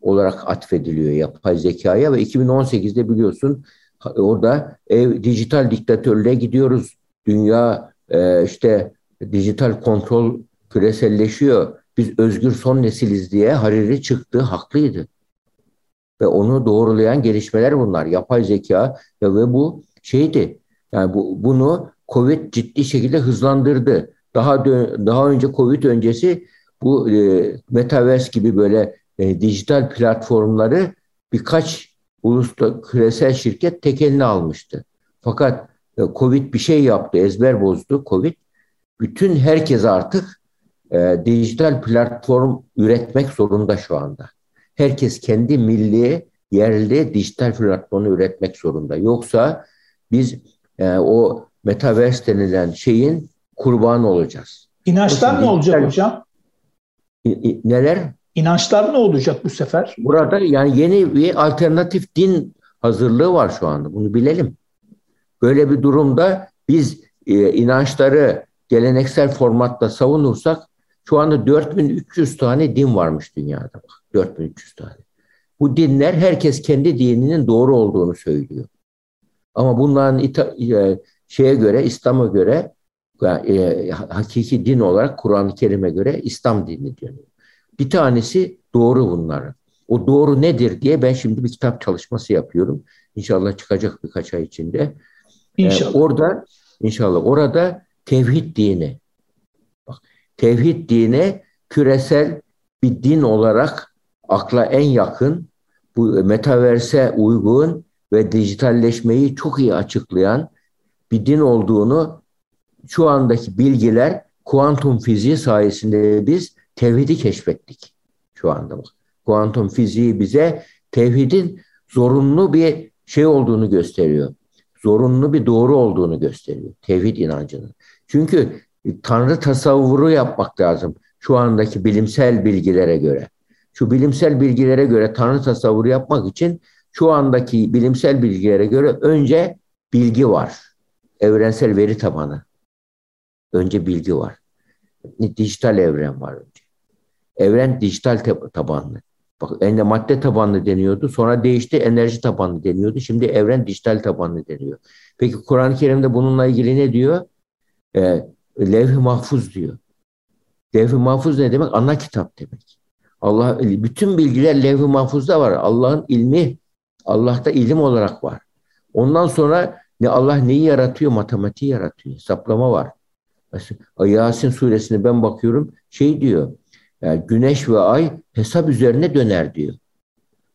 olarak atfediliyor yapay zekaya ve iki bin on sekizde biliyorsun orada ev, dijital diktatörlüğe gidiyoruz. Dünya e, işte dijital kontrol küreselleşiyor. Biz özgür son nesiliz diye Hariri çıktı, haklıydı. Ve onu doğrulayan gelişmeler bunlar. Yapay zeka ya ve bu şeydi. Yani bu, bunu Covid ciddi şekilde hızlandırdı. Daha daha önce Covid öncesi bu e, metaverse gibi böyle e, dijital platformları birkaç uluslararası küresel şirket tek eline almıştı. Fakat e, Covid bir şey yaptı, ezber bozdu Covid. Bütün herkes artık e, dijital platform üretmek zorunda şu anda. Herkes kendi milli yerli dijital platformu üretmek zorunda. Yoksa biz e, o metaverse denilen şeyin kurbanı olacağız. İnançlar Nasıl, ne olacak dijital... hocam? Neler? İnançlar ne olacak bu sefer? Burada yani yeni bir alternatif din hazırlığı var şu anda. Bunu bilelim. Böyle bir durumda biz e, inançları geleneksel formatta savunursak şu anda dört bin üç yüz tane din varmış dünyada. dört bin üç yüz tane. Bu dinler herkes kendi dininin doğru olduğunu söylüyor. Ama bunların ita- e, şeye göre, İslam'a göre e, hakiki din olarak Kur'an-ı Kerim'e göre İslam dini deniyor. Bir tanesi doğru bunların. O doğru nedir diye ben şimdi bir kitap çalışması yapıyorum. İnşallah çıkacak birkaç ay içinde. İnşallah. E, orada inşallah orada tevhid dini. Bak, tevhid dini küresel bir din olarak akla en yakın, bu metaverse uygun ve dijitalleşmeyi çok iyi açıklayan bir din olduğunu şu andaki bilgiler kuantum fiziği sayesinde biz tevhidi keşfettik şu anda. Bak, kuantum fiziği bize tevhidin zorunlu bir şey olduğunu gösteriyor. Zorunlu bir doğru olduğunu gösteriyor. Tevhid inancının. Çünkü Tanrı tasavvuru yapmak lazım şu andaki bilimsel bilgilere göre. Şu bilimsel bilgilere göre Tanrı tasavvuru yapmak için şu andaki bilimsel bilgilere göre önce bilgi var. Evrensel veri tabanı. Önce bilgi var. Dijital evren var önce. Evren dijital tabanlı. Bak, en de madde tabanlı deniyordu. Sonra değişti, enerji tabanlı deniyordu. Şimdi evren dijital tabanlı deniyor. Peki Kur'an-ı Kerim'de bununla ilgili ne diyor? E, Levh-i mahfuz diyor. Levh-i mahfuz ne demek? Ana kitap demek. Allah bütün bilgiler Levh-i mahfuzda var. Allah'ın ilmi, Allah'ta ilim olarak var. Ondan sonra ne Allah neyi yaratıyor? Matematiği yaratıyor. Hesaplama var. Yasin suresine ben bakıyorum. Şey diyor. Yani güneş ve ay hesap üzerine döner diyor.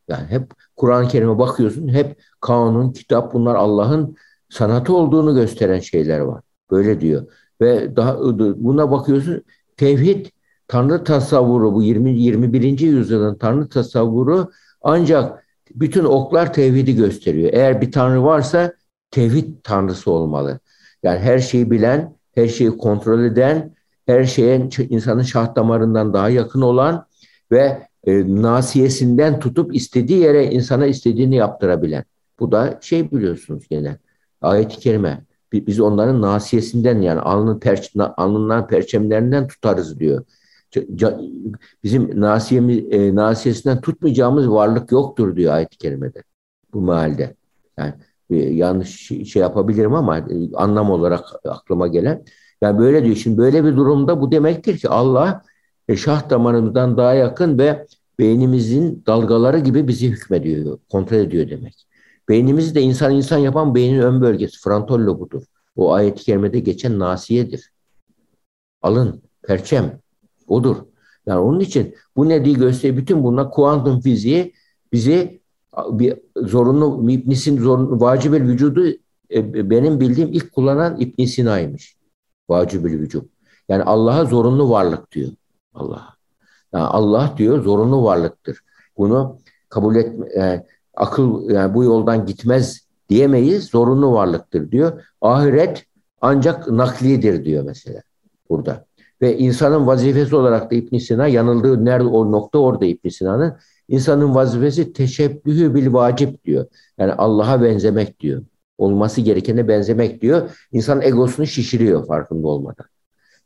Yani hep Kur'an-ı Kerim'e bakıyorsun, hep kanun, kitap bunlar Allah'ın sanatı olduğunu gösteren şeyler var. Böyle diyor. Ve daha buna bakıyorsun, tevhid, Tanrı tasavvuru, bu yirmi, yirmi birinci yüzyılın Tanrı tasavvuru ancak bütün oklar tevhidi gösteriyor. Eğer bir Tanrı varsa tevhid Tanrısı olmalı. Yani her şeyi bilen, her şeyi kontrol eden, her şeye insanın şah damarından daha yakın olan ve e, nasiyesinden tutup istediği yere insana istediğini yaptırabilen. Bu da şey biliyorsunuz gene ayet-i kerime. Biz onların nasiyesinden yani alnın perç, alnından perçemlerinden tutarız diyor. Bizim nasiyemiz, e, nasiyesinden tutmayacağımız varlık yoktur diyor ayet-i kerimede. Bu mealde. Yani e, yanlış şey yapabilirim ama e, anlam olarak aklıma gelen. Yani böyle diyor. Şimdi böyle bir durumda bu demektir ki Allah şah damarımızdan daha yakın ve beynimizin dalgaları gibi bizi hükmediyor, kontrol ediyor demek. Beynimizi de insan insan yapan beynin ön bölgesi, frontal lobudur. O ayet-i kerimede geçen nasiyedir. Alın, perçem, odur. Yani onun için bu ne diye gösteriyor? Bütün bunlar kuantum fiziği bizi bir zorunlu, İbn-i zorunlu, vacibül vücudu benim bildiğim ilk kullanan İbn Sina'ymış. Vacibül vücub. Yani Allah'a zorunlu varlık diyor. Allah. Yani Allah diyor zorunlu varlıktır. Bunu kabul etme, yani akıl yani bu yoldan gitmez diyemeyiz. Zorunlu varlıktır diyor. Ahiret ancak naklidir diyor mesela burada. Ve insanın vazifesi olarak da İbn Sina yanıldığı nerede o nokta orada İbn Sina'nın insanın vazifesi teşebbühü bil vacip diyor. Yani Allah'a benzemek diyor. Olması gerekene benzemek diyor. İnsanın egosunu şişiriyor farkında olmadan.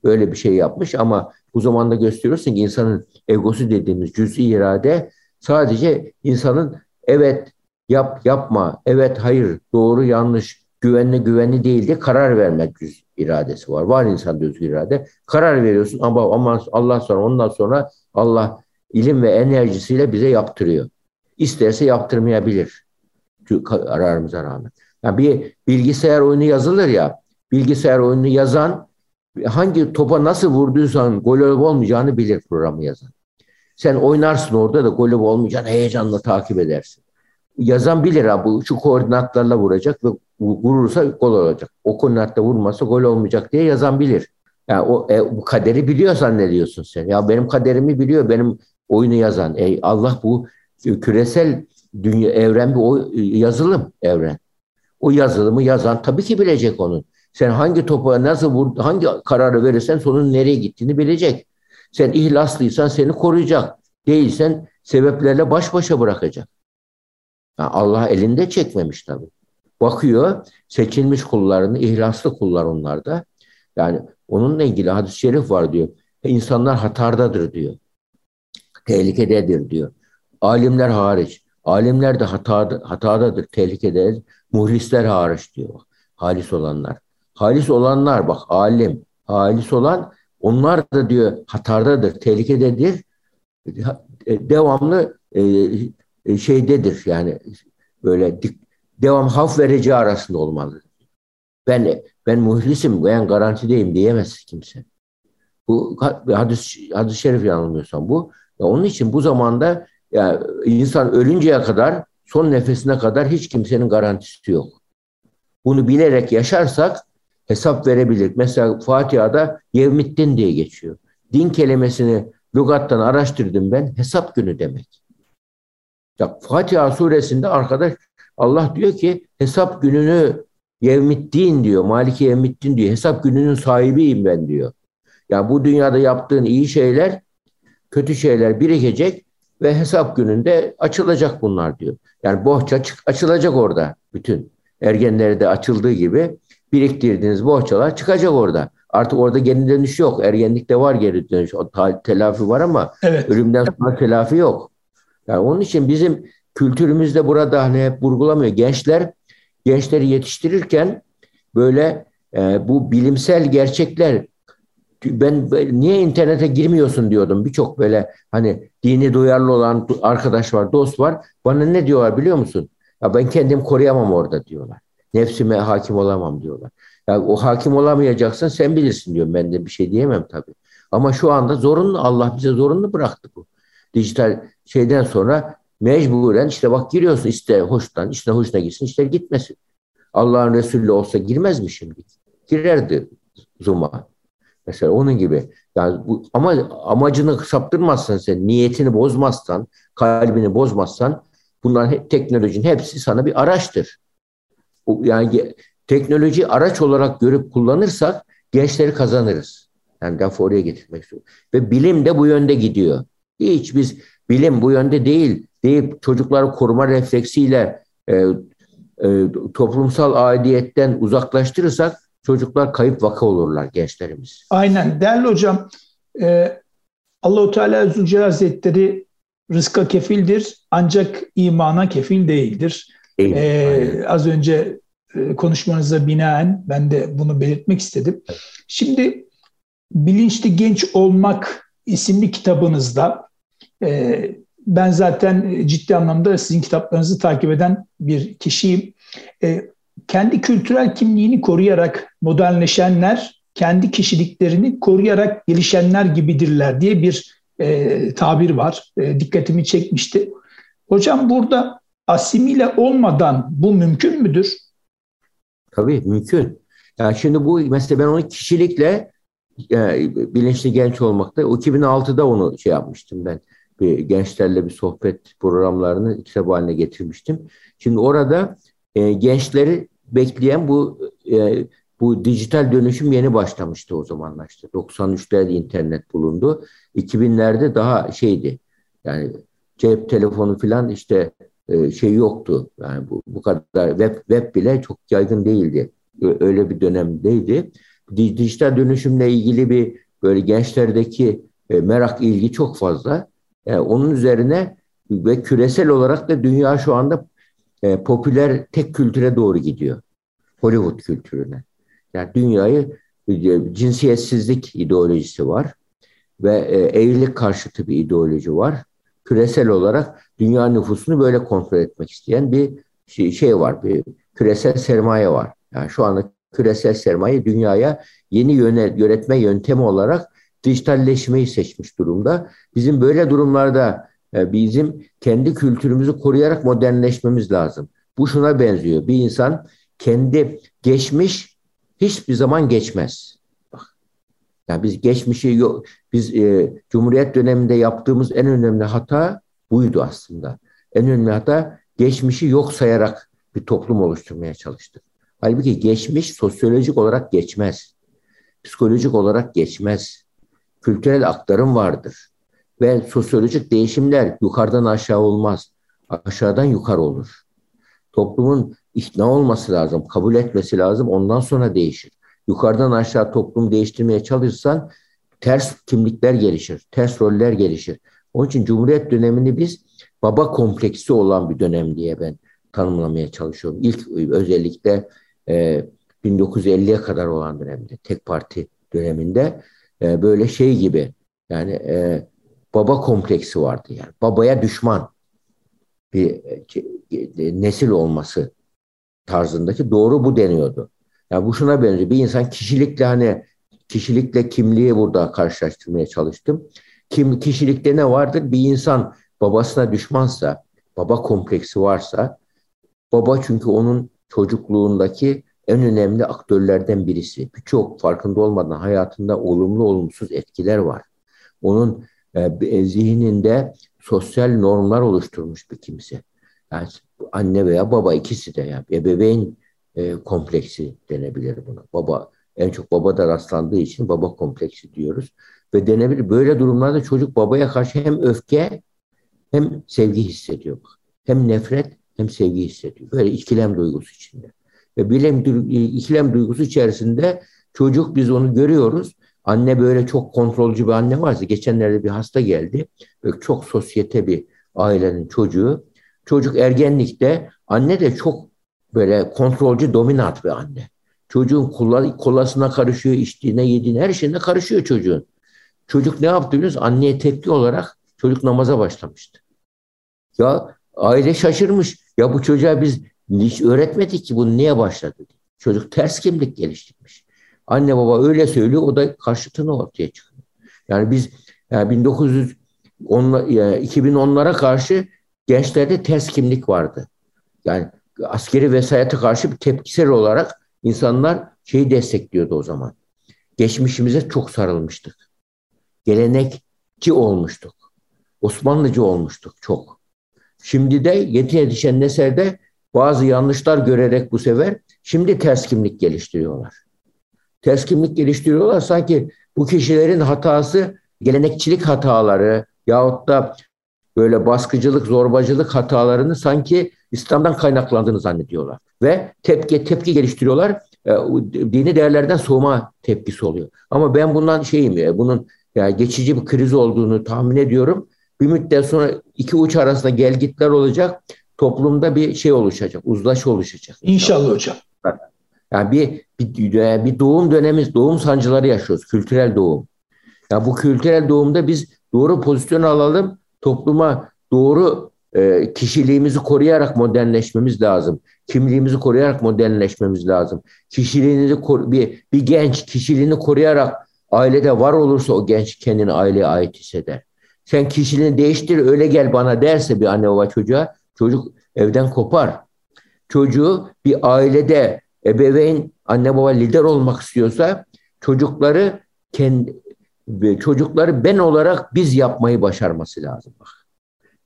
Böyle bir şey yapmış ama bu zamanda gösteriyorsun ki insanın egosu dediğimiz cüz-i irade sadece insanın evet yap yapma, evet hayır, doğru yanlış, güvenli güvenli değil diye karar vermek cüz iradesi var. Var insanda özgür irade. Karar veriyorsun ama, ama Allah sonra ondan sonra Allah ilim ve enerjisiyle bize yaptırıyor. İsterse yaptırmayabilir kararımıza rağmen. Yani bir bilgisayar oyunu yazılır ya, bilgisayar oyunu yazan hangi topa nasıl vurduysan gol olup olmayacağını bilir programı yazan. Sen oynarsın orada da gol olup olmayacağını heyecanla takip edersin. Yazan bilir ha bu şu koordinatlarla vuracak ve vurursa gol olacak. O koordinatta vurmazsa gol olmayacak diye yazan bilir. Yani o e, bu kaderi biliyor zannediyorsun sen. Ya benim kaderimi biliyor benim oyunu yazan. Ey Allah bu küresel dünya, evren bir o yazılım evren. O yazılımı yazan tabii ki bilecek onun. Sen hangi topa nasıl vur, hangi kararı verirsen sonun nereye gittiğini bilecek. Sen ihlaslıysan seni koruyacak. Değilsen sebeplerle baş başa bırakacak. Yani Allah elinde çekmemiş tabii. Bakıyor, seçilmiş kullarını, ihlaslı kullar onlar da. Yani onunla ilgili hadis-i şerif var diyor. İnsanlar hatardadır diyor. Tehlikededir diyor. Alimler hariç. Alimler de hatada, hatadadır, tehlikededir. Muhlisler hariç diyor. Halis olanlar. Halis olanlar bak alim. Halis olan onlar da diyor hatardadır, tehlikededir. Devamlı e, şeydedir yani böyle dik, devam haf vereceği arasında olmalı. Ben ben muhlisim, ben garantideyim diyemez kimse. Bu hadis, hadis-i şerif yanılmıyorsam bu. Ya onun için bu zamanda ya insan ölünceye kadar, son nefesine kadar hiç kimsenin garantisi yok. Bunu bilerek yaşarsak hesap verebilir. Mesela Fatiha'da yevmiddin diye geçiyor. Din kelimesini lügattan araştırdım ben. Hesap günü demek. Ya Fatiha suresinde arkadaş Allah diyor ki hesap gününü yevmiddin diyor. Maliki yevmiddin diyor. Hesap gününün sahibiyim ben diyor. Ya bu dünyada yaptığın iyi şeyler, kötü şeyler birikecek ve hesap gününde açılacak bunlar diyor. Yani bohça açılacak orada bütün. Ergenlere de açıldığı gibi biriktirdiğiniz bohçalar çıkacak orada. Artık orada geri dönüş yok. Ergenlikte var geri dönüş. O telafi var ama evet. Ölümden sonra telafi yok. Yani onun için bizim kültürümüzde burada hani hep vurgulamıyor. Gençler, gençleri yetiştirirken böyle e, bu bilimsel gerçekler ben, ben niye internete girmiyorsun diyordum. Birçok böyle hani dini duyarlı olan arkadaş var, dost var. Bana ne diyorlar biliyor musun? Ya ben kendimi koruyamam orada diyorlar. Nefsime hakim olamam diyorlar. Ya o hakim olamayacaksın sen bilirsin diyorum. Ben de bir şey diyemem tabii. Ama şu anda zorunlu. Allah bize zorunlu bıraktı bu. Dijital şeyden sonra mecburen işte bak giriyorsun iste hoştan, işte hoşuna gitsin, işte gitmesin. Allah'ın Resulü olsa girmez mi şimdi? Girerdi Zoom'a. Mesela onun gibi. Yani bu, ama amacını saptırmazsan sen, niyetini bozmazsan, kalbini bozmazsan bunların teknolojinin hepsi sana bir araçtır. Yani teknoloji araç olarak görüp kullanırsak gençleri kazanırız. Yani lafı oraya getirmek istiyorum. Ve bilim de bu yönde gidiyor. Hiç biz bilim bu yönde değil deyip çocukları koruma refleksiyle e, e, toplumsal aidiyetten uzaklaştırırsak çocuklar kayıp vaka olurlar gençlerimiz. Aynen. Değerli hocam e, Allah-u Teala Zülcelal Hazretleri rızka kefildir ancak imana kefil değildir. Değil, ee, az önce konuşmanıza binaen ben de bunu belirtmek istedim. Evet. Şimdi Bilinçli Genç Olmak isimli kitabınızda e, ben zaten ciddi anlamda sizin kitaplarınızı takip eden bir kişiyim. E, kendi kültürel kimliğini koruyarak modernleşenler, kendi kişiliklerini koruyarak gelişenler gibidirler diye bir E, tabir var. E, dikkatimi çekmişti. Hocam burada asimile olmadan bu mümkün müdür? Tabii mümkün. Yani şimdi bu mesela ben onu kişilikle e, bilinçli genç olmakta iki bin altıda onu şey yapmıştım ben. Bir, gençlerle bir sohbet programlarını kitap haline getirmiştim. Şimdi orada e, gençleri bekleyen bu e, Bu dijital dönüşüm yeni başlamıştı o zamanlar işte. doksan üçlerde internet bulundu. iki binlerde daha şeydi. Yani cep telefonu falan işte şey yoktu. Yani bu, bu kadar web web bile çok yaygın değildi. Öyle bir dönemdeydi. Dijital dönüşümle ilgili bir böyle gençlerdeki merak, ilgi çok fazla. Yani onun üzerine ve küresel olarak da dünya şu anda popüler tek kültüre doğru gidiyor. Hollywood kültürüne. Yani dünyayı cinsiyetsizlik ideolojisi var ve evlilik karşıtı bir ideoloji var. Küresel olarak dünya nüfusunu böyle kontrol etmek isteyen bir şey, şey var, bir küresel sermaye var. Yani şu anda küresel sermaye dünyaya yeni yönetme yöntemi olarak dijitalleşmeyi seçmiş durumda. Bizim böyle durumlarda bizim kendi kültürümüzü koruyarak modernleşmemiz lazım. Bu şuna benziyor. Bir insan kendi geçmiş hiçbir zaman geçmez. Bak. Yani biz geçmişi yok. Biz e, Cumhuriyet döneminde yaptığımız en önemli hata buydu aslında. En önemli hata geçmişi yok sayarak bir toplum oluşturmaya çalıştık. Halbuki geçmiş sosyolojik olarak geçmez. Psikolojik olarak geçmez. Kültürel aktarım vardır. Ve sosyolojik değişimler yukarıdan aşağı olmaz. Aşağıdan yukarı olur. Toplumun ikna olması lazım, kabul etmesi lazım. Ondan sonra değişir. Yukarıdan aşağı toplum değiştirmeye çalışsan ters kimlikler gelişir, ters roller gelişir. Onun için Cumhuriyet dönemini biz baba kompleksi olan bir dönem diye ben tanımlamaya çalışıyorum. İlk özellikle e, bin dokuz yüz elliye kadar olan dönemde, tek parti döneminde e, böyle şey gibi yani e, baba kompleksi vardı yani. Babaya düşman bir e, nesil olması tarzındaki doğru bu deniyordu. Yani bu şuna benziyor. Bir insan kişilikle hani kişilikle kimliği burada karşılaştırmaya çalıştım. Kim, kişilikte ne vardır? Bir insan babasına düşmansa, baba kompleksi varsa, baba çünkü onun çocukluğundaki en önemli aktörlerden birisi. Birçok farkında olmadan hayatında olumlu olumsuz etkiler var. Onun e, zihninde sosyal normlar oluşturmuş bir kimse. Yani anne veya baba ikisi de yani ebeveyn e, kompleksi denebilir buna. Baba en çok baba da rastlandığı için baba kompleksi diyoruz. Ve denebilir. Böyle durumlarda çocuk babaya karşı hem öfke hem sevgi hissediyor. Hem nefret hem sevgi hissediyor. Böyle ikilem duygusu içinde. Ve bilem, ikilem duygusu içerisinde çocuk biz onu görüyoruz. Anne böyle çok kontrolcü bir anne varsa, geçenlerde bir hasta geldi. Böyle çok sosyete bir ailenin çocuğu. Çocuk ergenlikte, anne de çok böyle kontrolcü, dominant bir anne. Çocuğun kolasına karışıyor, içtiğine, yediğine, her şeyine karışıyor çocuğun. Çocuk ne yaptı biliyorsunuz? Anneye tepki olarak çocuk namaza başlamıştı. Ya aile şaşırmış. Ya bu çocuğa biz hiç öğretmedik ki bunu niye başladı? Çocuk ters kimlik geliştirmiş. Anne baba öyle söylüyor, o da karşıtını ortaya çıkıyor. Yani biz yani bin dokuz yüz on, iki bin onlara karşı gençlerde ters kimlik vardı. Yani askeri vesayete karşı bir tepkisel olarak İnsanlar şeyi destekliyordu o zaman. Geçmişimize çok sarılmıştık. Gelenekçi olmuştuk. Osmanlıcı olmuştuk çok. Şimdi de yetişen neselde bazı yanlışlar görerek bu sefer şimdi ters kimlik geliştiriyorlar. Ters kimlik geliştiriyorlar sanki bu kişilerin hatası gelenekçilik hataları yahut da böyle baskıcılık, zorbacılık hatalarını sanki İslam'dan kaynaklandığını zannediyorlar. Ve tepki tepki geliştiriyorlar. Dini değerlerden soğuma tepkisi oluyor. Ama ben bundan şeyim, bunun yani geçici bir kriz olduğunu tahmin ediyorum. Bir müddet sonra iki uç arasında gelgitler olacak. Toplumda bir şey oluşacak, uzlaşı oluşacak. İnşallah hocam. Yani bir, bir, bir doğum dönemi, doğum sancıları yaşıyoruz. Kültürel doğum. Yani bu kültürel doğumda biz doğru pozisyon alalım. Topluma doğru e, kişiliğimizi koruyarak modernleşmemiz lazım. Kimliğimizi koruyarak modernleşmemiz lazım. Kişiliğini bir, bir genç kişiliğini koruyarak ailede var olursa o genç kendini aileye ait hisseder. Sen kişiliğini değiştir öyle gel bana derse bir anne baba çocuğa, çocuk evden kopar. Çocuğu bir ailede ebeveyn anne baba lider olmak istiyorsa çocukları kendi çocukları ben olarak biz yapmayı başarması lazım.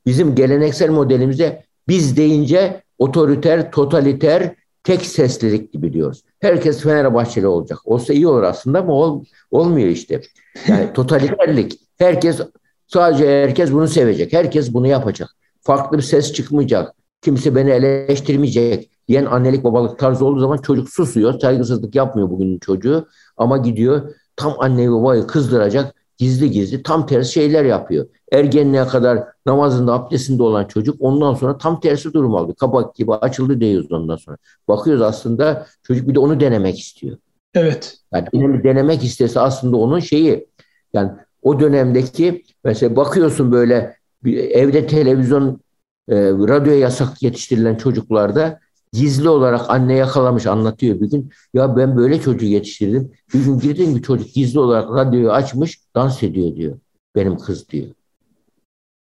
Bizim geleneksel modelimize biz deyince otoriter, totaliter, tek seslilik gibi diyoruz. Herkes Fenerbahçeli olacak. Olsa iyi olur aslında ama ol, olmuyor işte. Yani totaliterlik. Herkes, sadece herkes bunu sevecek. Herkes bunu yapacak. Farklı bir ses çıkmayacak. Kimse beni eleştirmeyecek diyen annelik babalık tarzı olduğu zaman çocuk susuyor. Saygısızlık yapmıyor bugünün çocuğu. Ama gidiyor tam anneyi babayı kızdıracak gizli gizli tam tersi şeyler yapıyor. Ergenliğe kadar namazında abdestinde olan çocuk ondan sonra tam tersi durum aldı. Kabak gibi açıldı diyoruz ondan sonra. Bakıyoruz aslında çocuk bir de onu denemek istiyor. Evet. Yani denemek istese aslında onun şeyi yani o dönemdeki mesela bakıyorsun böyle evde televizyon e, radyoya yasak yetiştirilen çocuklarda gizli olarak anne yakalamış anlatıyor bir gün. Ya ben böyle çocuğu yetiştirdim. Bir gün girdim ki çocuk gizli olarak radyoyu açmış dans ediyor diyor. Benim kız diyor.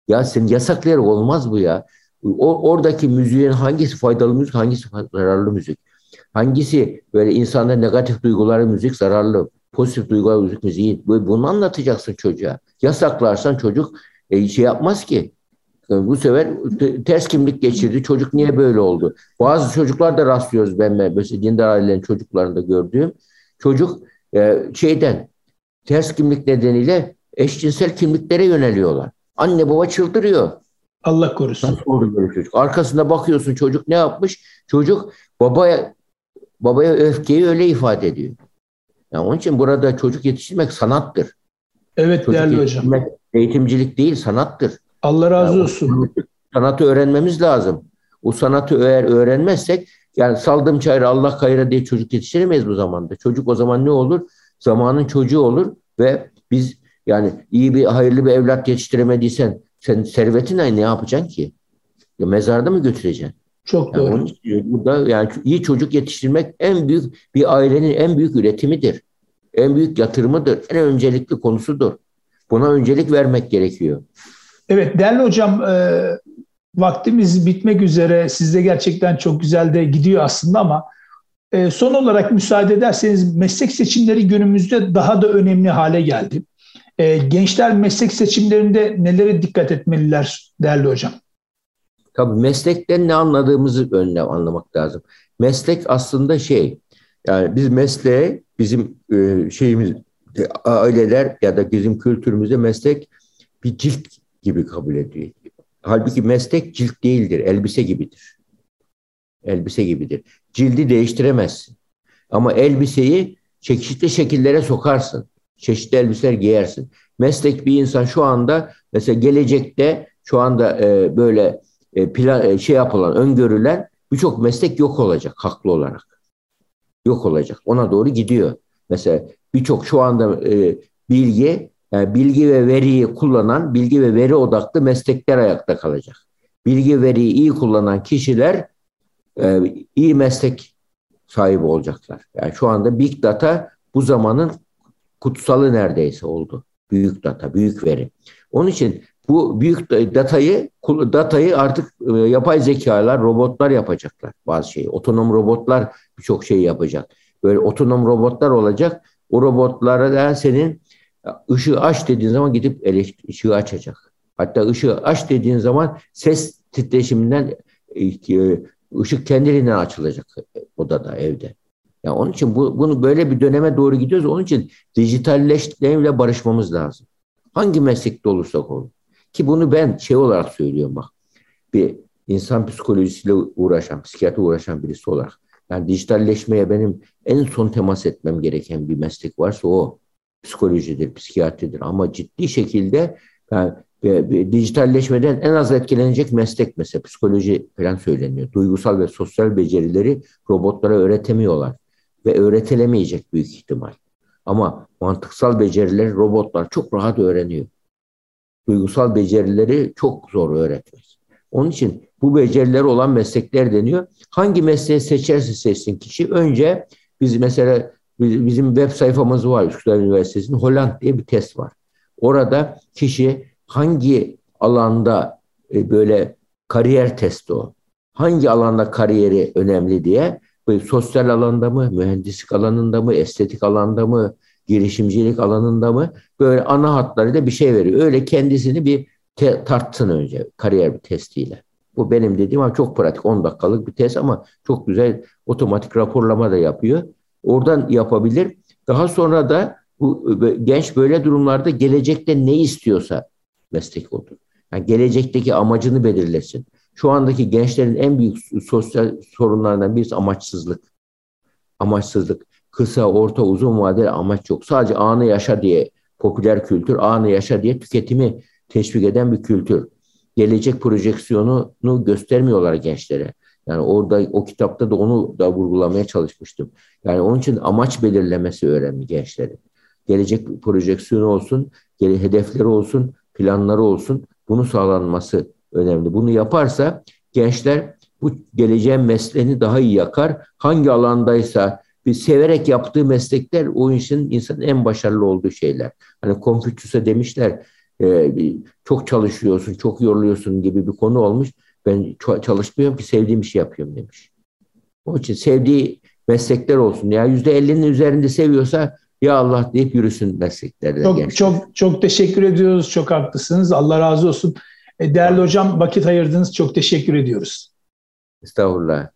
Ya sen yasaklayarak olmaz bu ya. O, oradaki müziğin hangisi faydalı müzik, hangisi zararlı müzik? Hangisi böyle insanda negatif duyguları müzik zararlı, pozitif duyguları müzik müziği. Bunu anlatacaksın çocuğa. Yasaklarsan çocuk e, şey yapmaz ki. Bu sefer ters kimlik geçirdi. Çocuk niye böyle oldu? Bazı çocuklar da rastlıyoruz ben. Mesela dindar ailelerin çocuklarında gördüğüm. Çocuk şeyden ters kimlik nedeniyle eşcinsel kimliklere yöneliyorlar. Anne baba çıldırıyor. Allah korusun. Çocuk. Arkasında bakıyorsun çocuk ne yapmış? Çocuk babaya babaya öfkeyi öyle ifade ediyor. Yani onun için burada çocuk yetiştirmek sanattır. Evet çocuk değerli hocam. Eğitimcilik değil, sanattır. Allah razı yani olsun. Sanatı öğrenmemiz lazım. O sanatı eğer öğrenmezsek, yani saldım çayıra Allah kayıra diye çocuk yetiştiremeyiz bu zamanda. Çocuk o zaman ne olur? Zamanın çocuğu olur ve biz yani iyi bir, hayırlı bir evlat yetiştiremediysen sen servetinle ne yapacaksın ki? Ya mezarda mı götüreceksin? Çok yani doğru. Bu da yani iyi çocuk yetiştirmek en büyük bir ailenin en büyük üretimidir. En büyük yatırımıdır. En öncelikli konusudur. Buna öncelik vermek gerekiyor. Evet değerli hocam, e, vaktimiz bitmek üzere. Sizde gerçekten çok güzel de gidiyor aslında ama e, son olarak müsaade ederseniz meslek seçimleri günümüzde daha da önemli hale geldi. E, gençler meslek seçimlerinde nelere dikkat etmeliler değerli hocam? Tabii meslekten ne anladığımızı önüne anlamak lazım. Meslek aslında şey, yani biz mesleğe bizim e, şeyimiz aileler ya da bizim kültürümüzde meslek bir cilt gibi kabul ediyor. Halbuki meslek cilt değildir, elbise gibidir. Elbise gibidir. Cildi değiştiremezsin. Ama elbiseyi çeşitli şekillere sokarsın. Çeşitli elbiseler giyersin. Meslek bir insan şu anda mesela gelecekte şu anda e, böyle e, plan, e, şey yapılan, öngörülen birçok meslek yok olacak haklı olarak. Yok olacak. Ona doğru gidiyor. Mesela birçok şu anda e, bilgi yani bilgi ve veriyi kullanan, bilgi ve veri odaklı meslekler ayakta kalacak. Bilgi veriyi iyi kullanan kişiler e, iyi meslek sahibi olacaklar. Yani şu anda Big Data bu zamanın kutsalı neredeyse oldu. Büyük data, büyük veri. Onun için bu büyük datayı datayı artık e, yapay zekalar, robotlar yapacaklar bazı şeyi. Otonom robotlar birçok şey yapacak. Böyle otonom robotlar olacak. O robotlara senin ışığı aç dediğin zaman gidip eleştir, ışığı açacak. Hatta ışığı aç dediğin zaman ses titreşiminden ışık kendiliğinden açılacak odada, evde. Yani onun için bu, bunu böyle bir döneme doğru gidiyoruz. Onun için dijitalleşmeyle barışmamız lazım. Hangi meslekte olursak olur. Ki bunu ben şey olarak söylüyorum bak. Bir insan psikolojisiyle uğraşan, psikiyatri uğraşan birisi olarak. Yani dijitalleşmeye benim en son temas etmem gereken bir meslek varsa o psikolojidir, psikiyatridir. Ama ciddi şekilde yani, e, e, dijitalleşmeden en az etkilenecek meslek mesela psikoloji falan söyleniyor. Duygusal ve sosyal becerileri robotlara öğretemiyorlar ve öğretilemeyecek büyük ihtimal. Ama mantıksal becerileri robotlar çok rahat öğreniyor. Duygusal becerileri çok zor öğretmez. Onun için bu becerileri olan meslekler deniyor. Hangi mesleği seçerse seçsin kişi. Önce biz mesela bizim web sayfamız var Üsküdar Üniversitesi'nin Hollanda diye bir test var. Orada kişi hangi alanda e, böyle kariyer testi o. Hangi alanda kariyeri önemli diye böyle sosyal alanda mı, mühendislik alanında mı, estetik alanda mı, girişimcilik alanında mı böyle ana hatlarıyla bir şey veriyor. Öyle kendisini bir te- tartsın önce kariyer testiyle. Bu benim dediğim ama çok pratik on dakikalık bir test ama çok güzel otomatik raporlama da yapıyor. Oradan yapabilir. Daha sonra da bu genç böyle durumlarda gelecekte ne istiyorsa meslek odur. Yani gelecekteki amacını belirlesin. Şu andaki gençlerin en büyük sosyal sorunlarından birisi amaçsızlık. Amaçsızlık. Kısa, orta, uzun vadeli amaç yok. Sadece anı yaşa diye popüler kültür, anı yaşa diye tüketimi teşvik eden bir kültür. Gelecek projeksiyonunu göstermiyorlar gençlere. Yani orada o kitapta da onu da vurgulamaya çalışmıştım. Yani onun için amaç belirlemesi önemli gençlerin. Gelecek projeksiyonu olsun, hedefleri olsun, planları olsun. Bunu sağlanması önemli. Bunu yaparsa gençler bu geleceğin mesleğini daha iyi yakar. Hangi alandaysa bir severek yaptığı meslekler o işin insanın en başarılı olduğu şeyler. Hani Konfüçyüs'e demişler çok çalışıyorsun, çok yoruluyorsun gibi bir konu olmuş. Ben çalışmıyorum ki sevdiğim işi yapıyorum demiş. Onun için sevdiği meslekler olsun. Ya yüzde ellinin üzerinde seviyorsa ya Allah deyip yürüsün mesleklerden. Çok, çok, çok teşekkür ediyoruz. Çok haklısınız. Allah razı olsun. Değerli hocam, vakit ayırdınız. Çok teşekkür ediyoruz. Estağfurullah.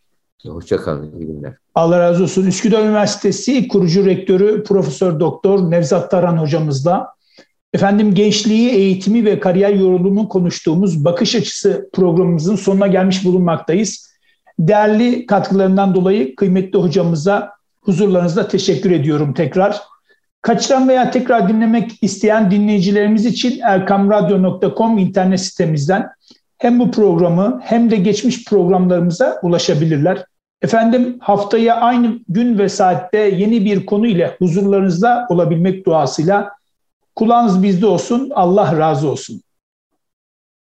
Hoşçakalın. İyi günler. Allah razı olsun. Üsküdar Üniversitesi kurucu rektörü Profesör Doktor Nevzat Tarhan hocamızla efendim gençliği, eğitimi ve kariyer yorulumunu konuştuğumuz Bakış Açısı programımızın sonuna gelmiş bulunmaktayız. Değerli katkılarından dolayı kıymetli hocamıza huzurlarınızda teşekkür ediyorum tekrar. Kaçıran veya tekrar dinlemek isteyen dinleyicilerimiz için erkam radyo nokta com internet sitemizden hem bu programı hem de geçmiş programlarımıza ulaşabilirler. Efendim haftaya aynı gün ve saatte yeni bir konu ile huzurlarınızda olabilmek duasıyla kulağınız bizde olsun, Allah razı olsun.